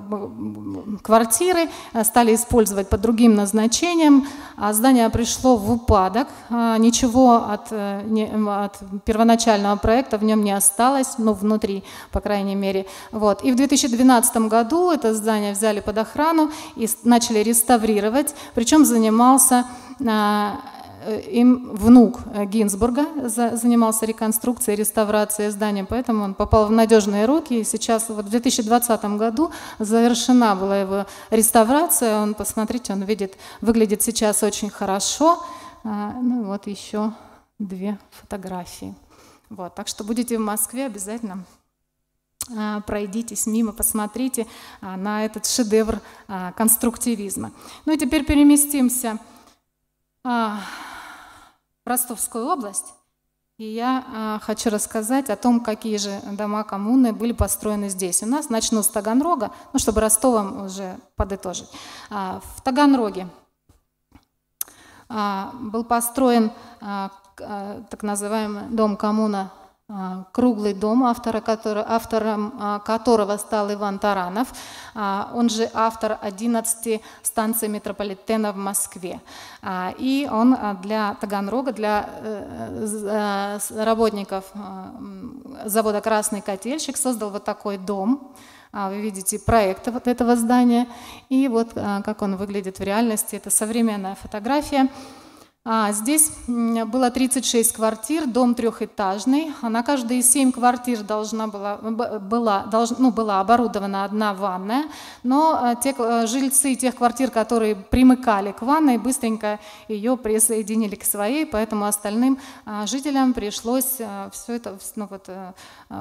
квартиры, стали использовать по другим назначениям, а здание пришло в упадок, а, ничего от, не, от первоначального проекта в нем не осталось, ну, внутри, по крайней мере. Вот. И в две тысячи двенадцатом году это здание взяли под охрану и начали реставрировать, причем занимался а, им внук Гинзбурга, за, занимался реконструкцией, реставрацией здания, поэтому он попал в надежные руки, и сейчас вот в две тысячи двадцатом году завершена была его реставрация, он, посмотрите, он видит, выглядит сейчас очень хорошо. А, ну вот еще две фотографии. Вот, так что будете в Москве, обязательно а, пройдитесь мимо, посмотрите а, на этот шедевр а, конструктивизма. Ну и теперь переместимся а, в Ростовскую область, и я а, хочу рассказать о том, какие же дома коммуны были построены здесь. У нас начну с Таганрога, ну, чтобы Ростовом уже подытожить. А, в Таганроге а, был построен а, а, так называемый дом коммуна а, «Круглый дом», автора который, автором а, которого стал Иван Таранов, а, он же автор одиннадцати станций метрополитена в Москве. А, и он для Таганрога, для э, э, работников э, завода «Красный котельщик» создал вот такой дом. Вы видите проект вот этого здания, и вот как он выглядит в реальности. Это современная фотография. Здесь было тридцать шесть квартир, дом трехэтажный. На каждые семь квартир должна была, была, долж, ну, была оборудована одна ванная, но те, жильцы тех квартир, которые примыкали к ванной, быстренько ее присоединили к своей, поэтому остальным жителям пришлось всю эту ну, вот,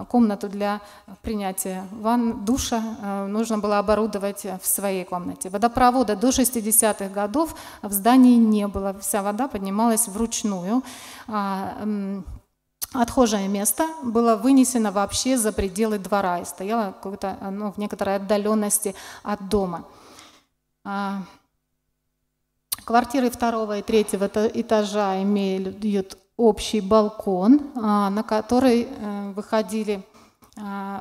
комнату для принятия ванн, душа нужно было оборудовать в своей комнате. Водопровода до шестидесятых годов в здании не было, вся вода поднималась вручную. отхожее место было вынесено вообще за пределы двора и стояло какое-то, ну, в некоторой отдаленности от дома. Квартиры второго и третьего этажа имеют общий балкон, на который выходили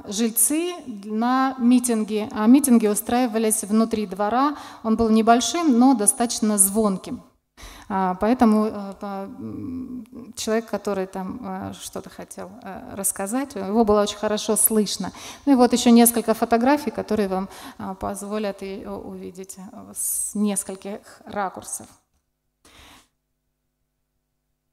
жильцы на митинги. А митинги устраивались внутри двора. Он был небольшим, но достаточно звонким. Поэтому человек, который там что-то хотел рассказать, его было очень хорошо слышно. Ну и вот еще несколько фотографий, которые вам позволят ее увидеть с нескольких ракурсов.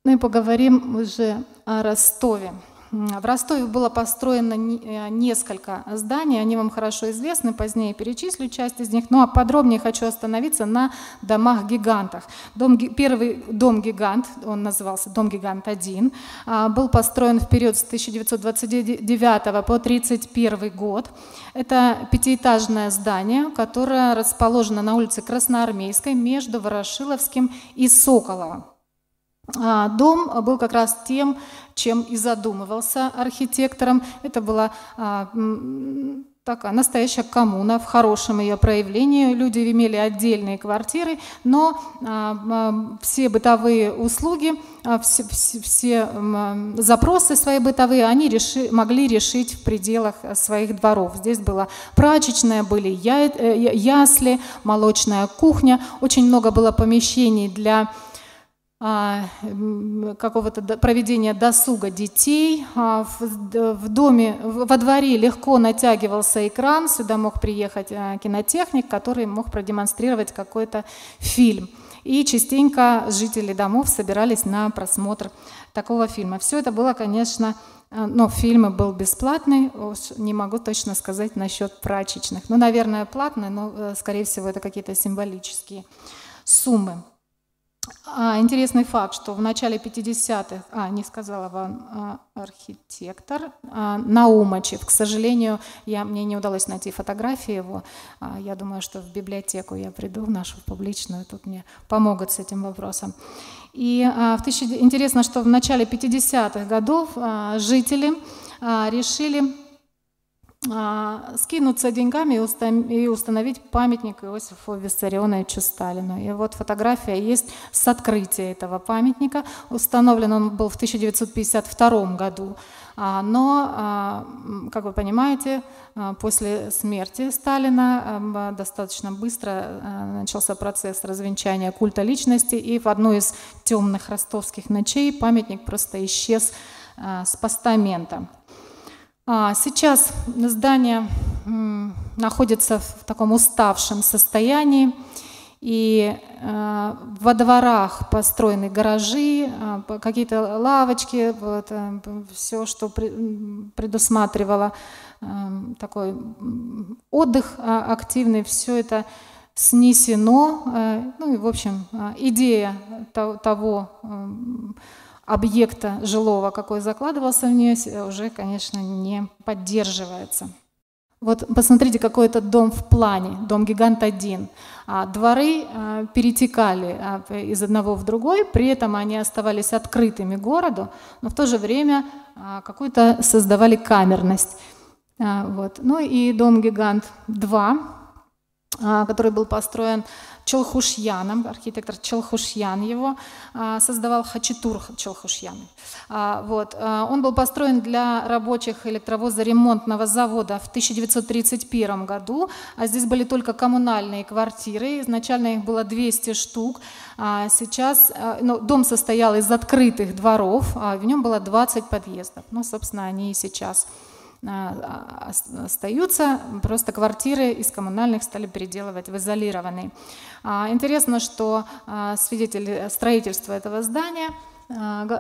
Ну и поговорим уже о Ростове. В Ростове было построено несколько зданий, они вам хорошо известны, позднее перечислю часть из них, ну а подробнее хочу остановиться на домах-гигантах. Дом, первый дом-гигант, он назывался Дом Гигант один, был построен в период с тысяча девятьсот двадцать девятого по тридцать первый год. Это пятиэтажное здание, которое расположено на улице Красноармейской между Ворошиловским и Соколовым. Дом был как раз тем, чем и задумывался архитектором. Это была а, такая настоящая коммуна в хорошем ее проявлении. Люди имели отдельные квартиры, но а, все бытовые услуги, а, все, все, все а, запросы свои бытовые они реши, могли решить в пределах своих дворов. Здесь была прачечная, были я, ясли, молочная кухня. Очень много было помещений для какого-то проведения досуга детей. В доме, во дворе легко натягивался экран, сюда мог приехать кинотехник, который мог продемонстрировать какой-то фильм. И частенько жители домов собирались на просмотр такого фильма. Все это было, конечно, но фильм был бесплатный, не могу точно сказать насчет прачечных. Ну, наверное, платный, но, скорее всего, это какие-то символические суммы. А, интересный факт, что в начале пятидесятых, а, не сказала вам а, архитектор, а, Наумачев, к сожалению, я, мне не удалось найти фотографии его, а, я думаю, что в библиотеку я приду, в нашу публичную, тут мне помогут с этим вопросом. И а, в тысяч... интересно, что в начале пятидесятых годов а, жители а, решили скинуться деньгами и установить памятник Иосифу Виссарионовичу Сталину. И вот фотография есть с открытия этого памятника. Установлен он был в тысяча девятьсот пятьдесят втором году. Но, как вы понимаете, после смерти Сталина достаточно быстро начался процесс развенчания культа личности, и в одну из темных ростовских ночей памятник просто исчез с постамента. Сейчас здание находится в таком уставшем состоянии, и во дворах построены гаражи, какие-то лавочки, вот, все, что предусматривало такой отдых активный, все это снесено. Ну и, в общем, идея того объекта жилого, какой закладывался в нее, уже, конечно, не поддерживается. Вот посмотрите, какой это дом в плане, Дом Гигант один. Дворы перетекали из одного в другой, при этом они оставались открытыми городу, но в то же время какую-то создавали камерность. Вот. Ну и Дом Гигант два, который был построен Челхушьяном, архитектор Челхушьян его создавал, Хачатур Челхушьян. Вот. Он был построен для рабочих электровозоремонтного завода в тысяча девятьсот тридцать первом году. А здесь были только коммунальные квартиры, изначально их было двести штук. А сейчас, ну, дом состоял из открытых дворов, а в нем было двадцать подъездов. Ну, собственно, они и сейчас остаются, просто квартиры из коммунальных стали переделывать в изолированные. Интересно, что свидетель строительства этого здания,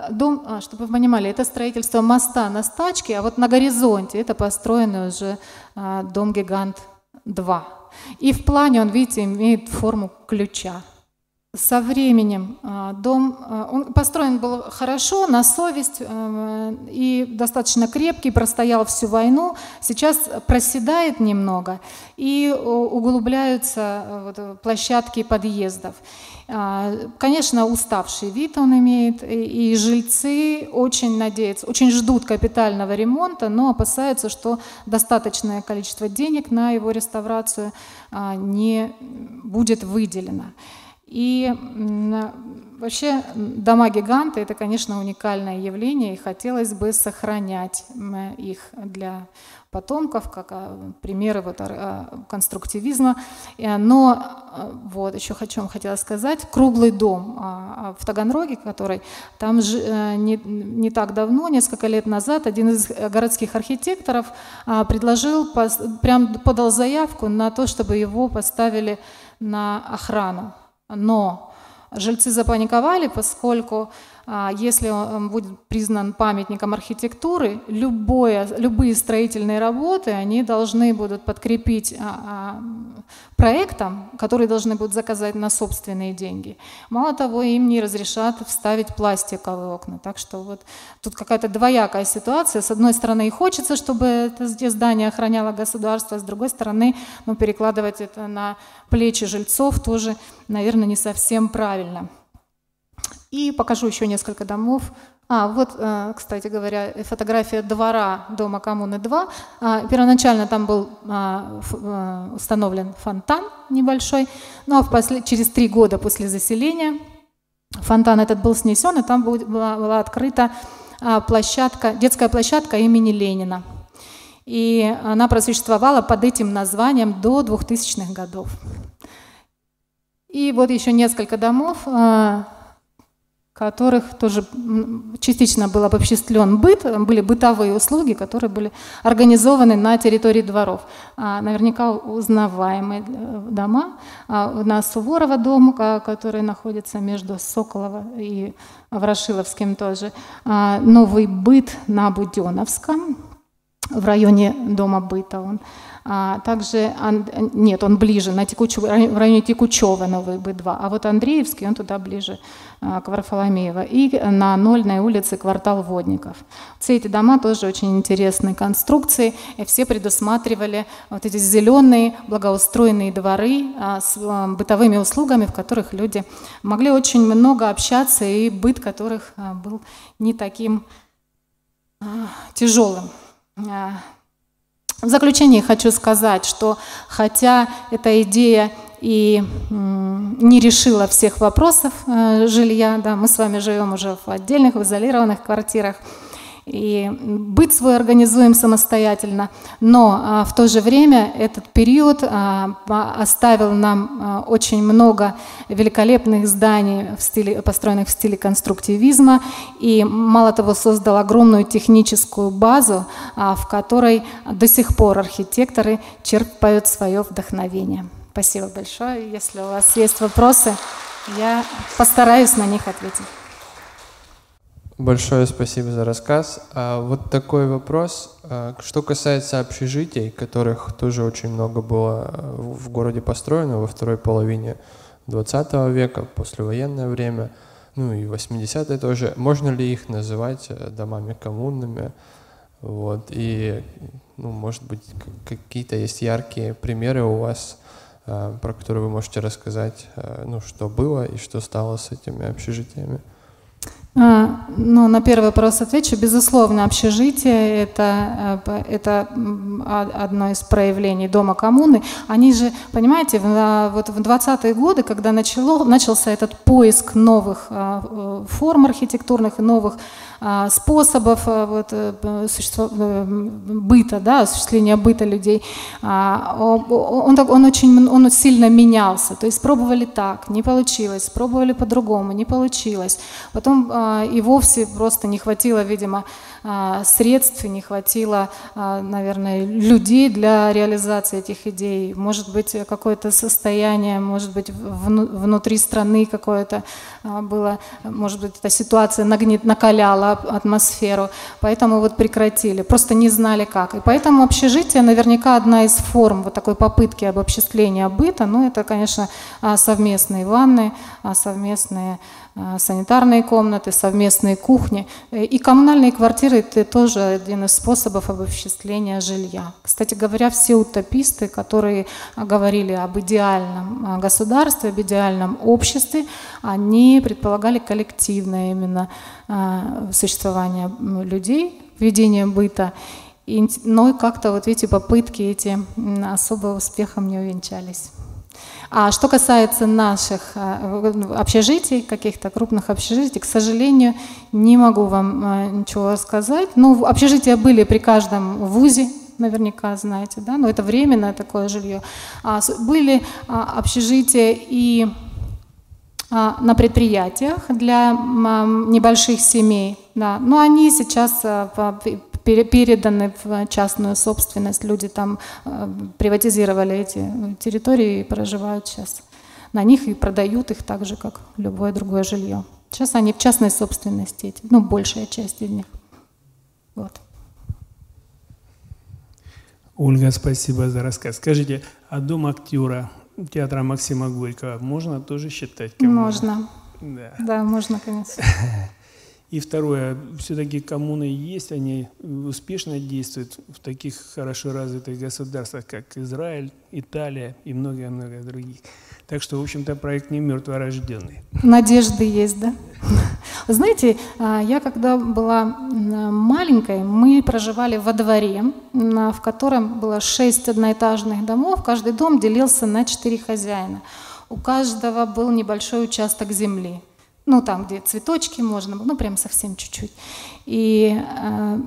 дом, чтобы вы понимали, это строительство моста на Стачке, а вот на горизонте это построенный уже Дом Гигант два. И в плане он, видите, имеет форму ключа. со временем дом, он построен был хорошо, на совесть, и достаточно крепкий, простоял всю войну, сейчас проседает немного, и углубляются площадки подъездов. Конечно, уставший вид он имеет, и жильцы очень надеются, очень ждут капитального ремонта, но опасаются, что достаточное количество денег на его реставрацию не будет выделено. И вообще дома-гиганты – это, конечно, уникальное явление, и хотелось бы сохранять их для потомков, как примеры вот конструктивизма. Но вот еще о чем хотела сказать. Круглый дом в Таганроге, который там не, не так давно, несколько лет назад, один из городских архитекторов предложил, прям подал заявку на то, чтобы его поставили на охрану. Но жильцы запаниковали, поскольку если он будет признан памятником архитектуры, любое, любые строительные работы они должны будут подкрепить проектом, который должны будут заказать на собственные деньги. Мало того, им не разрешат вставить пластиковые окна. Так что вот тут какая-то двоякая ситуация. С одной стороны, и хочется, чтобы это здание охраняло государство, а с другой стороны, ну, перекладывать это на плечи жильцов тоже, наверное, не совсем правильно. И покажу еще несколько домов. А, вот, кстати говоря, фотография двора дома Коммуны два. Первоначально там был установлен фонтан небольшой, но ну, а впослед... через три года после заселения фонтан этот был снесен, и там была, была открыта площадка, детская площадка имени Ленина. И она просуществовала под этим названием до двухтысячных годов. И вот еще несколько домов, которых тоже частично был обобществлен быт, были бытовые услуги, которые были организованы на территории дворов. Наверняка узнаваемые дома. На Суворова дом, который находится между Соколова и Ворошиловским тоже. Новый быт на Буденовском, в районе дома быта он. А также, нет, он ближе, на Текучево, в районе Текучева новый Б два, а вот Андреевский, он туда ближе, к Варфоломеева, и на Нольной улице квартал Водников. Все эти дома тоже очень интересные конструкции, и все предусматривали вот эти зеленые благоустроенные дворы с бытовыми услугами, в которых люди могли очень много общаться, и быт которых был не таким тяжелым. В заключение хочу сказать, что хотя эта идея и не решила всех вопросов жилья, да, мы с вами живем уже в отдельных, в изолированных квартирах, и быт свой организуем самостоятельно, но в то же время этот период оставил нам очень много великолепных зданий, в стиле, построенных в стиле конструктивизма, и мало того, создал огромную техническую базу, в которой до сих пор архитекторы черпают свое вдохновение. Спасибо большое. Если у вас есть вопросы, я постараюсь на них ответить. Большое спасибо за рассказ. А вот такой вопрос. Что касается общежитий, которых тоже очень много было в городе построено во второй половине двадцатого века, послевоенное время, ну и восьмидесятые тоже, можно ли их называть домами коммунными? Вот. И, ну, может быть, какие-то есть яркие примеры у вас, про которые вы можете рассказать, ну, что было и что стало с этими общежитиями? Ну, на первый вопрос отвечу. Безусловно, общежитие – это, это одно из проявлений дома коммуны. Они же, понимаете, вот в двадцатые годы, когда начало, начался этот поиск новых форм архитектурных, новых способов вот, существо, быта, да, осуществления быта людей, он, он, очень, он сильно менялся. То есть пробовали так, не получилось, пробовали по-другому, не получилось. Потом и вовсе просто не хватило, видимо, средств, и не хватило, наверное, людей для реализации этих идей. Может быть, какое-то состояние, может быть, внутри страны какое-то было, может быть, эта ситуация нагнет, накаляла атмосферу, поэтому вот прекратили, просто не знали как. И поэтому общежитие наверняка одна из форм вот такой попытки обобществления быта, но это, конечно, совместные ванны, совместные санитарные комнаты, совместные кухни. И коммунальные квартиры – это тоже один из способов обобществления жилья. Кстати говоря, все утописты, которые говорили об идеальном государстве, об идеальном обществе, они предполагали коллективное именно существование людей, ведение быта. Но как-то, вот видите, попытки эти особо успехом не увенчались. А что касается наших общежитий, каких-то крупных общежитий, к сожалению, не могу вам ничего рассказать. Ну, общежития были при каждом вузе, наверняка знаете, да, но это временное такое жилье. Были общежития и на предприятиях для небольших семей, да, но они сейчас переданы в частную собственность. Люди там приватизировали эти территории и проживают сейчас на них и продают их так же, как любое другое жилье. Сейчас они в частной собственности, ну, большая часть из них. Вот. Ольга, спасибо за рассказ. Скажите, а дом актера театра Максима Горького можно тоже считать? Коммуной? Можно. Да. Да, можно, конечно. И второе, все-таки коммуны есть, они успешно действуют в таких хорошо развитых государствах, как Израиль, Италия и многое-многое других. Так что, в общем-то, проект не мертворожденный. Надежды есть, да? Знаете, я когда была маленькой, мы проживали во дворе, в котором было шесть одноэтажных домов, каждый дом делился на четыре хозяина. У каждого был небольшой участок земли. Ну, там, где цветочки можно было, ну, прям совсем чуть-чуть. И э,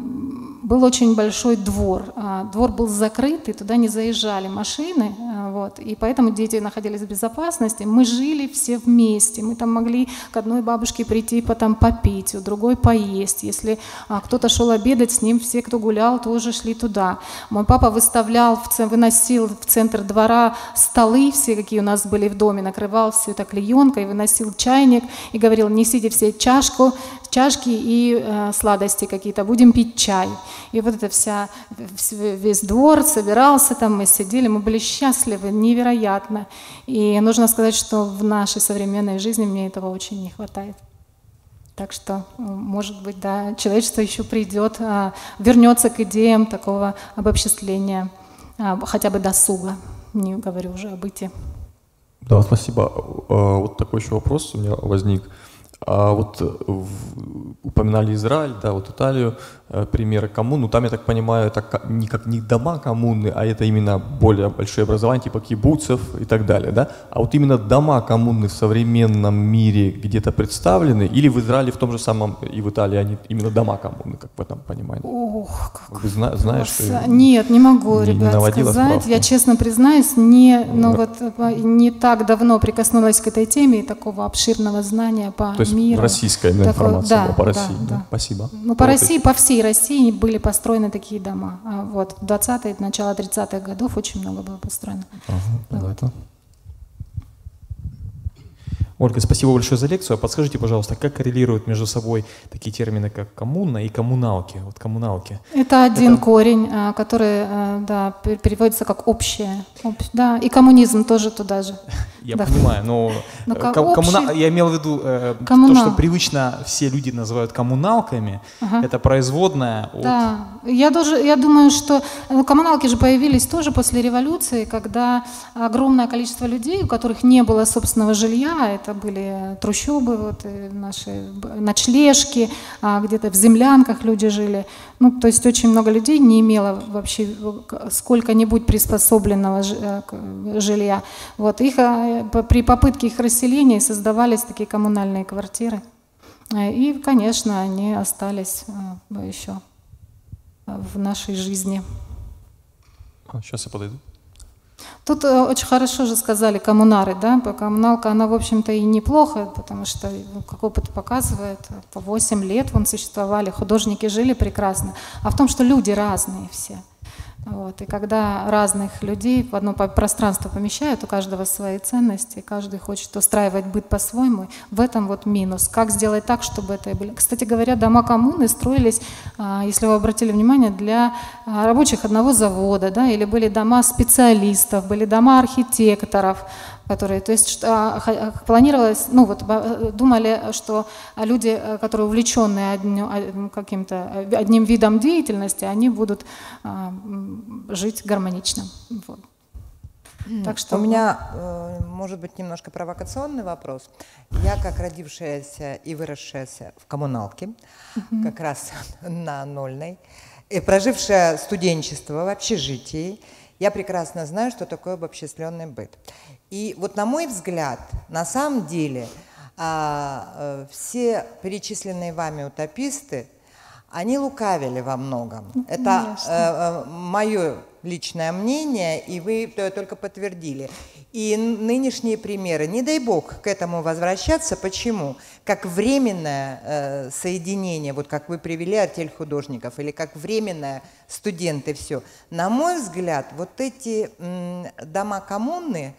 был очень большой двор. Двор был закрытый, туда не заезжали машины, вот, и поэтому дети находились в безопасности. Мы жили все вместе, мы там могли к одной бабушке прийти, потом попить, у другой поесть. Если а, кто-то шел обедать, с ним все, кто гулял, тоже шли туда. Мой папа выставлял, выносил в центр двора столы все, какие у нас были в доме, накрывал все это клеенкой, выносил чайник и говорил: несите все чашку, чашки и э, сладости какие-то, будем пить чай. И вот это вся, весь двор собирался, там мы сидели, мы были счастливы, невероятно. И нужно сказать, что в нашей современной жизни мне этого очень не хватает. Так что, может быть, да, человечество еще придет, э, вернется к идеям такого обобществления, э, хотя бы досуга, не говорю уже о быте. Да, спасибо. Вот такой еще вопрос у меня возник. А вот упоминали Израиль, да, вот Италию, примеры коммун. Ну, там, я так понимаю, это не как не дома коммуны, а это именно более большие образования, типа кибуцев и так далее, да? А вот именно дома коммуны в современном мире где-то представлены? Или в Израиле в том же самом и в Италии они именно дома коммуны, как в этом понимании? Ох, как... Вы зна знаешь? Что... Нет, не могу, не, ребят, не сказать. Справку. Я, честно признаюсь, не, ну, да. вот, не так давно прикоснулась к этой теме и такого обширного знания по То есть миру. Российская именно так, информация, да, да, по России. Да, да. Да. Спасибо. Ну, по вот России, по всей России были построены такие дома. Вот, в двадцатые, начало тридцатых годов очень много было построено. Ага, вот. Ольга, спасибо большое за лекцию. Подскажите, пожалуйста, как коррелируют между собой такие термины, как коммуна и коммуналки? Вот коммуналки. Это один Это... корень, который, да, переводится как общее. Да, и коммунизм тоже туда же. Я да. понимаю, но, но ком коммуна... я имел в виду э, то, что привычно все люди называют коммуналками. Ага. Это производное от... Да, я, тоже, я думаю, что ну, коммуналки же появились тоже после революции, когда огромное количество людей, у которых не было собственного жилья, это были трущобы, вот, наши ночлежки, а где-то в землянках люди жили. Ну, то есть очень много людей не имело вообще сколько-нибудь приспособленного жилья. Вот, их при попытке их расселения создавались такие коммунальные квартиры. И, конечно, они остались еще в нашей жизни. Сейчас я подойду. Тут очень хорошо же сказали коммунары, да, коммуналка, она, в общем-то, и неплохо, потому что, как опыт показывает, по восемь лет вон существовали, художники жили прекрасно, а в том, что люди разные все. Вот. И когда разных людей в одно пространство помещают, у каждого свои ценности, каждый хочет устраивать быт по-своему, в этом вот минус. Как сделать так, чтобы это были… Кстати говоря, дома коммуны строились, если вы обратили внимание, для рабочих одного завода, да, или были дома специалистов, были дома архитекторов, которые, то есть что, планировалось, ну вот думали, что люди, которые увлеченные одним, каким-то одним видом деятельности, они будут а, жить гармонично. Вот. Так что у меня, может быть, немножко провокационный вопрос. Я, как родившаяся и выросшаяся в коммуналке, mm-hmm. как раз на Нольной, и прожившая студенчество в общежитии, я прекрасно знаю, что такое обобществленный быт. И вот, на мой взгляд, на самом деле все перечисленные вами утописты, они лукавили во многом. Ну, это мое личное мнение, и вы только подтвердили. И нынешние примеры, не дай бог к этому возвращаться. Почему? Как временное соединение, вот как вы привели «Отель художников», или как временное студенты, все. На мой взгляд, вот эти дома коммуны,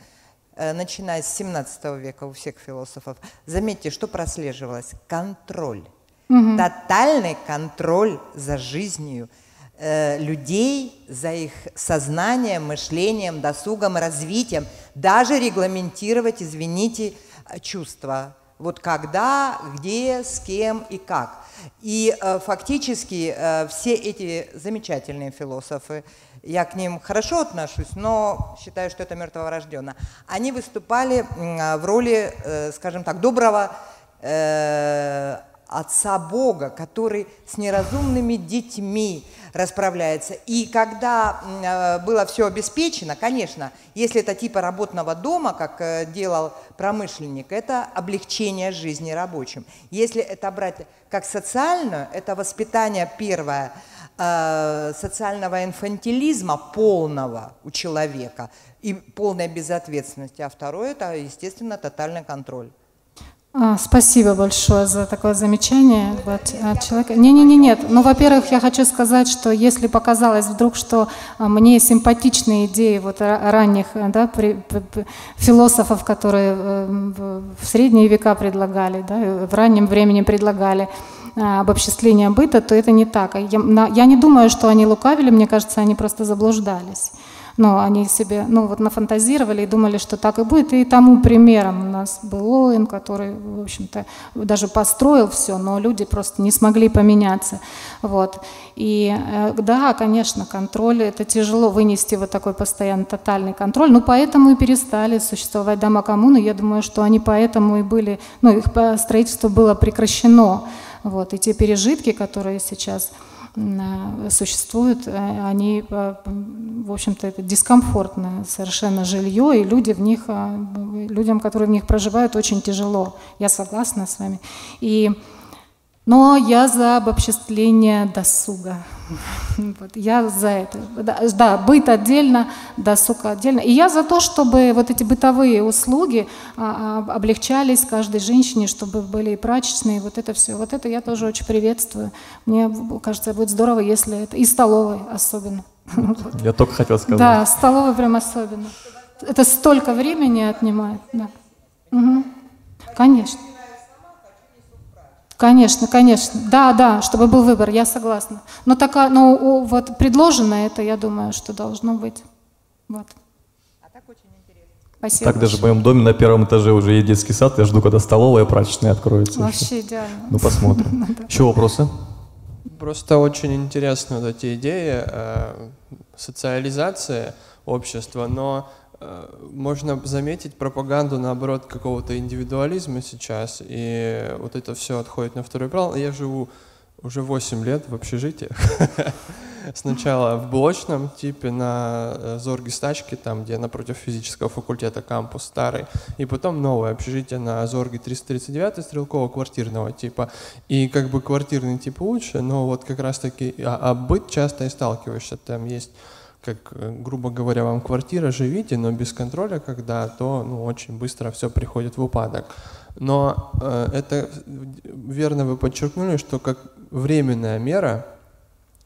начиная с семнадцатого века у всех философов, заметьте, что прослеживалось? Контроль. Угу. Тотальный контроль за жизнью э, людей, за их сознанием, мышлением, досугом, развитием. Даже регламентировать, извините, чувства. Вот когда, где, с кем и как. И э, фактически э, все эти замечательные философы, я к ним хорошо отношусь, но считаю, что это мертворожденно, они выступали э, в роли, э, скажем так, доброго э, отца Бога, который с неразумными детьми расправляется. И когда э, было все обеспечено, конечно, если это типа работного дома, как э, делал промышленник, это облегчение жизни рабочим. Если это брать как социальную, это воспитание первое э, социального инфантилизма полного у человека и полной безответственности, а второе – это, естественно, тотальный контроль. Спасибо большое за такое замечание от, от человека. Не, не, не, нет. Ну, во-первых, я хочу сказать, что если показалось вдруг, что мне симпатичные идеи вот ранних, да, философов, которые в средние века предлагали, да, в раннем времени предлагали обобществление быта, то это не так. Я, я не думаю, что они лукавили, мне кажется, они просто заблуждались. Но они себе, ну, вот нафантазировали и думали, что так и будет. И тому примером у нас был Оуэн, который, в общем-то, даже построил все, но люди просто не смогли поменяться. Вот. И да, конечно, контроль, это тяжело вынести вот такой постоянно тотальный контроль, но поэтому и перестали существовать дома коммуны. Я думаю, что они поэтому и были, ну, их строительство было прекращено. Вот. И те пережитки, которые сейчас существуют, они, в общем-то, это дискомфортное совершенно жилье, и люди в них, людям, которые в них проживают, очень тяжело. Я согласна с вами. И, но я за обобществление досуга. Вот, я за это. Да, да, быт отдельно, досуг отдельно. И я за то, чтобы вот эти бытовые услуги а, а, облегчались каждой женщине, чтобы были и прачечные, вот это все. Вот это я тоже очень приветствую. Мне кажется, будет здорово, если это… И столовой особенно. Я только хотела сказать. Да, столовой прям особенно. Это столько времени отнимает. Да. Угу. Конечно. Конечно, конечно. Да, да, чтобы был выбор, я согласна. Но, такая, но вот предложено это, я думаю, что должно быть. Вот. А так очень интересно. Спасибо. Так даже в моем доме на первом этаже уже есть детский сад. Я жду, когда столовая и прачечная откроется. Вообще еще. Идеально. Ну, посмотрим. Еще вопросы? Просто очень интересны вот эти идеи социализации общества, но можно заметить пропаганду, наоборот, какого-то индивидуализма сейчас, и вот это все отходит на второй план. Я живу уже восемь лет в общежитиях. Сначала в блочном типе на Зорге-Стачке, там, где напротив физического факультета кампус старый, и потом новое общежитие на Зорге триста тридцать девять стрелково-квартирного типа. И как бы квартирный тип лучше, но вот как раз-таки а, а быт часто и сталкиваешься. Там есть как, грубо говоря, вам квартира, живите, но без контроля когда, то ну, очень быстро все приходит в упадок. Но э, это, верно вы подчеркнули, что как временная мера,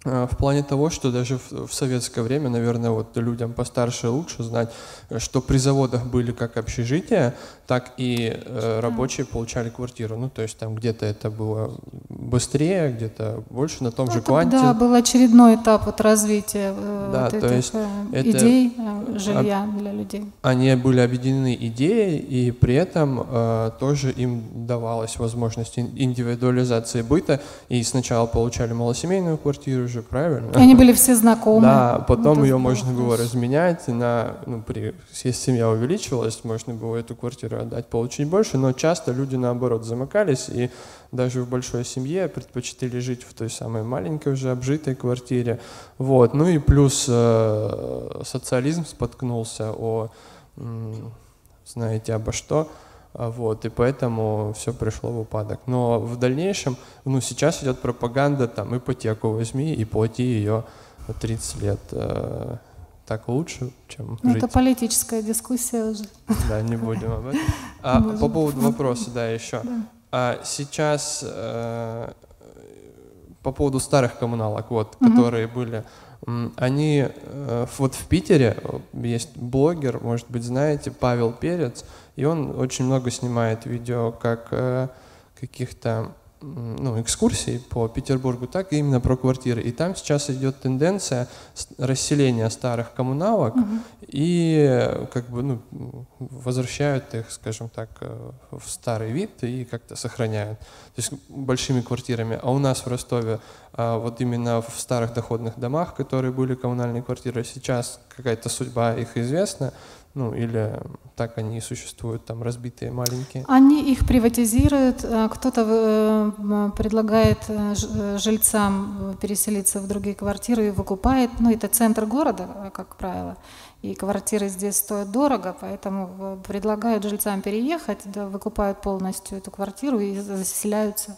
э, в плане того, что даже в, в советское время, наверное, вот людям постарше лучше знать, что при заводах были как общежития, так и э, рабочие получали квартиру. Ну, то есть там где-то это было быстрее, где-то больше, на том ну, же кванте. Да, был очередной этап вот развития э, да, вот этих э, идей, э, жилья об... для людей. Они были объединены идеей, и при этом э, тоже им давалась возможность индивидуализации быта. И сначала получали малосемейную квартиру же, правильно? Они были все знакомы. Да, потом вот ее можно было разменять. На, ну, при, если семья увеличивалась, можно было эту квартиру отдать, получить больше, но часто люди наоборот замыкались и даже в большой семье предпочитали жить в той самой маленькой уже обжитой квартире. Вот. Ну и плюс э, социализм споткнулся о, знаете, обо что. Вот, и поэтому все пришло в упадок. Но в дальнейшем, ну сейчас идет пропаганда, там, ипотеку возьми и плати ее тридцать лет. Э, так лучше, чем ну, жить. Это политическая дискуссия уже. Да, не будем об этом. А, по поводу вопроса, да, еще. Да. А, сейчас э, по поводу старых коммуналок, вот, угу. которые были. Они, э, вот в Питере есть блогер, может быть, знаете, Павел Перец, и он очень много снимает видео как э, каких-то ну, экскурсий по Петербургу, так и именно про квартиры. И там сейчас идет тенденция расселения старых коммуналок угу. и как бы, ну, возвращают их, скажем так, в старый вид и как-то сохраняют. То есть большими квартирами. А у нас в Ростове вот именно в старых доходных домах, которые были коммунальные квартиры, сейчас какая-то судьба их известна. Ну, или так они и существуют, там, разбитые, маленькие. Они их приватизируют, кто-то предлагает жильцам переселиться в другие квартиры и выкупает. Ну, это центр города, как правило, и квартиры здесь стоят дорого, поэтому предлагают жильцам переехать, да, выкупают полностью эту квартиру и заселяются.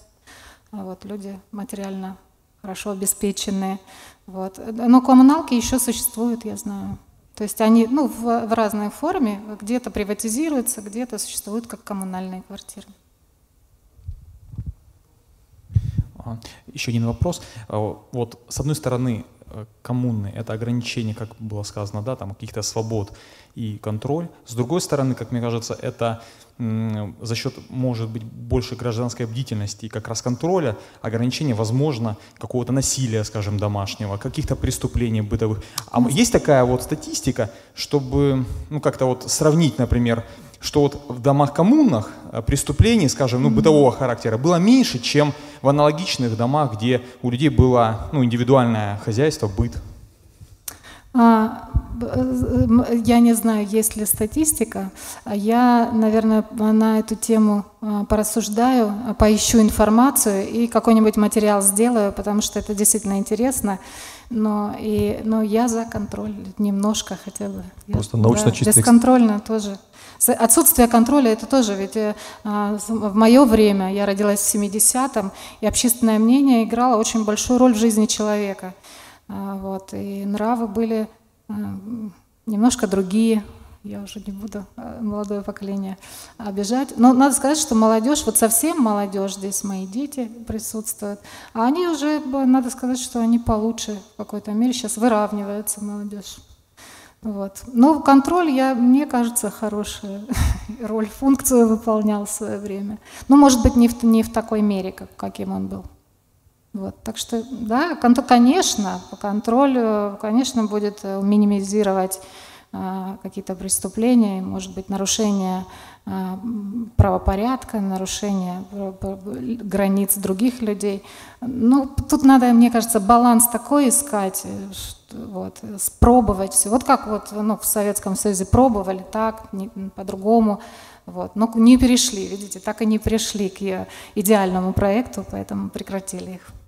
Вот, люди материально хорошо обеспеченные. Вот. Но коммуналки еще существуют, я знаю. То есть они ну, в, в разной форме, где-то приватизируются, где-то существуют как коммунальные квартиры. Еще один вопрос. Вот с одной стороны коммуны — это ограничение, как было сказано, да, там каких-то свобод и контроль. С другой стороны, как мне кажется, это за счет, может быть, больше гражданской бдительности и как раз контроля, ограничения, возможно, какого-то насилия, скажем, домашнего, каких-то преступлений бытовых. А есть такая вот статистика, чтобы ну, как-то вот сравнить, например, что вот в домах-коммунах преступлений, скажем, ну, бытового характера было меньше, чем в аналогичных домах, где у людей было ну, индивидуальное хозяйство, быт? А, я не знаю, есть ли статистика. Я, наверное, на эту тему порассуждаю, поищу информацию и какой-нибудь материал сделаю, потому что это действительно интересно. Но, и, но я за контроль немножко хотя бы. Просто я, научно да, чистый. Бесконтрольно тоже. Отсутствие контроля – это тоже, ведь э, в мое время, я родилась в семидесятом, и общественное мнение играло очень большую роль в жизни человека. Э, вот, и нравы были э, немножко другие, я уже не буду э, молодое поколение обижать. Но надо сказать, что молодежь, вот совсем молодежь, здесь мои дети присутствуют, а они уже, надо сказать, что они получше в какой-то мере, сейчас выравнивается молодежь. Вот. Но контроль, я, мне кажется, хорошую роль, функцию выполнял в свое время. Ну, может быть, не в, не в такой мере, как, каким он был. Вот. Так что, да, кон конечно, контроль, конечно, будет минимизировать а, какие-то преступления, может быть, нарушение а, правопорядка, нарушение границ других людей. Ну, тут надо, мне кажется, баланс такой искать, что вот, спробовать все. Вот как вот, ну, в Советском Союзе пробовали так, по-другому, вот. Но не перешли, видите, так и не пришли к идеальному проекту, поэтому прекратили их.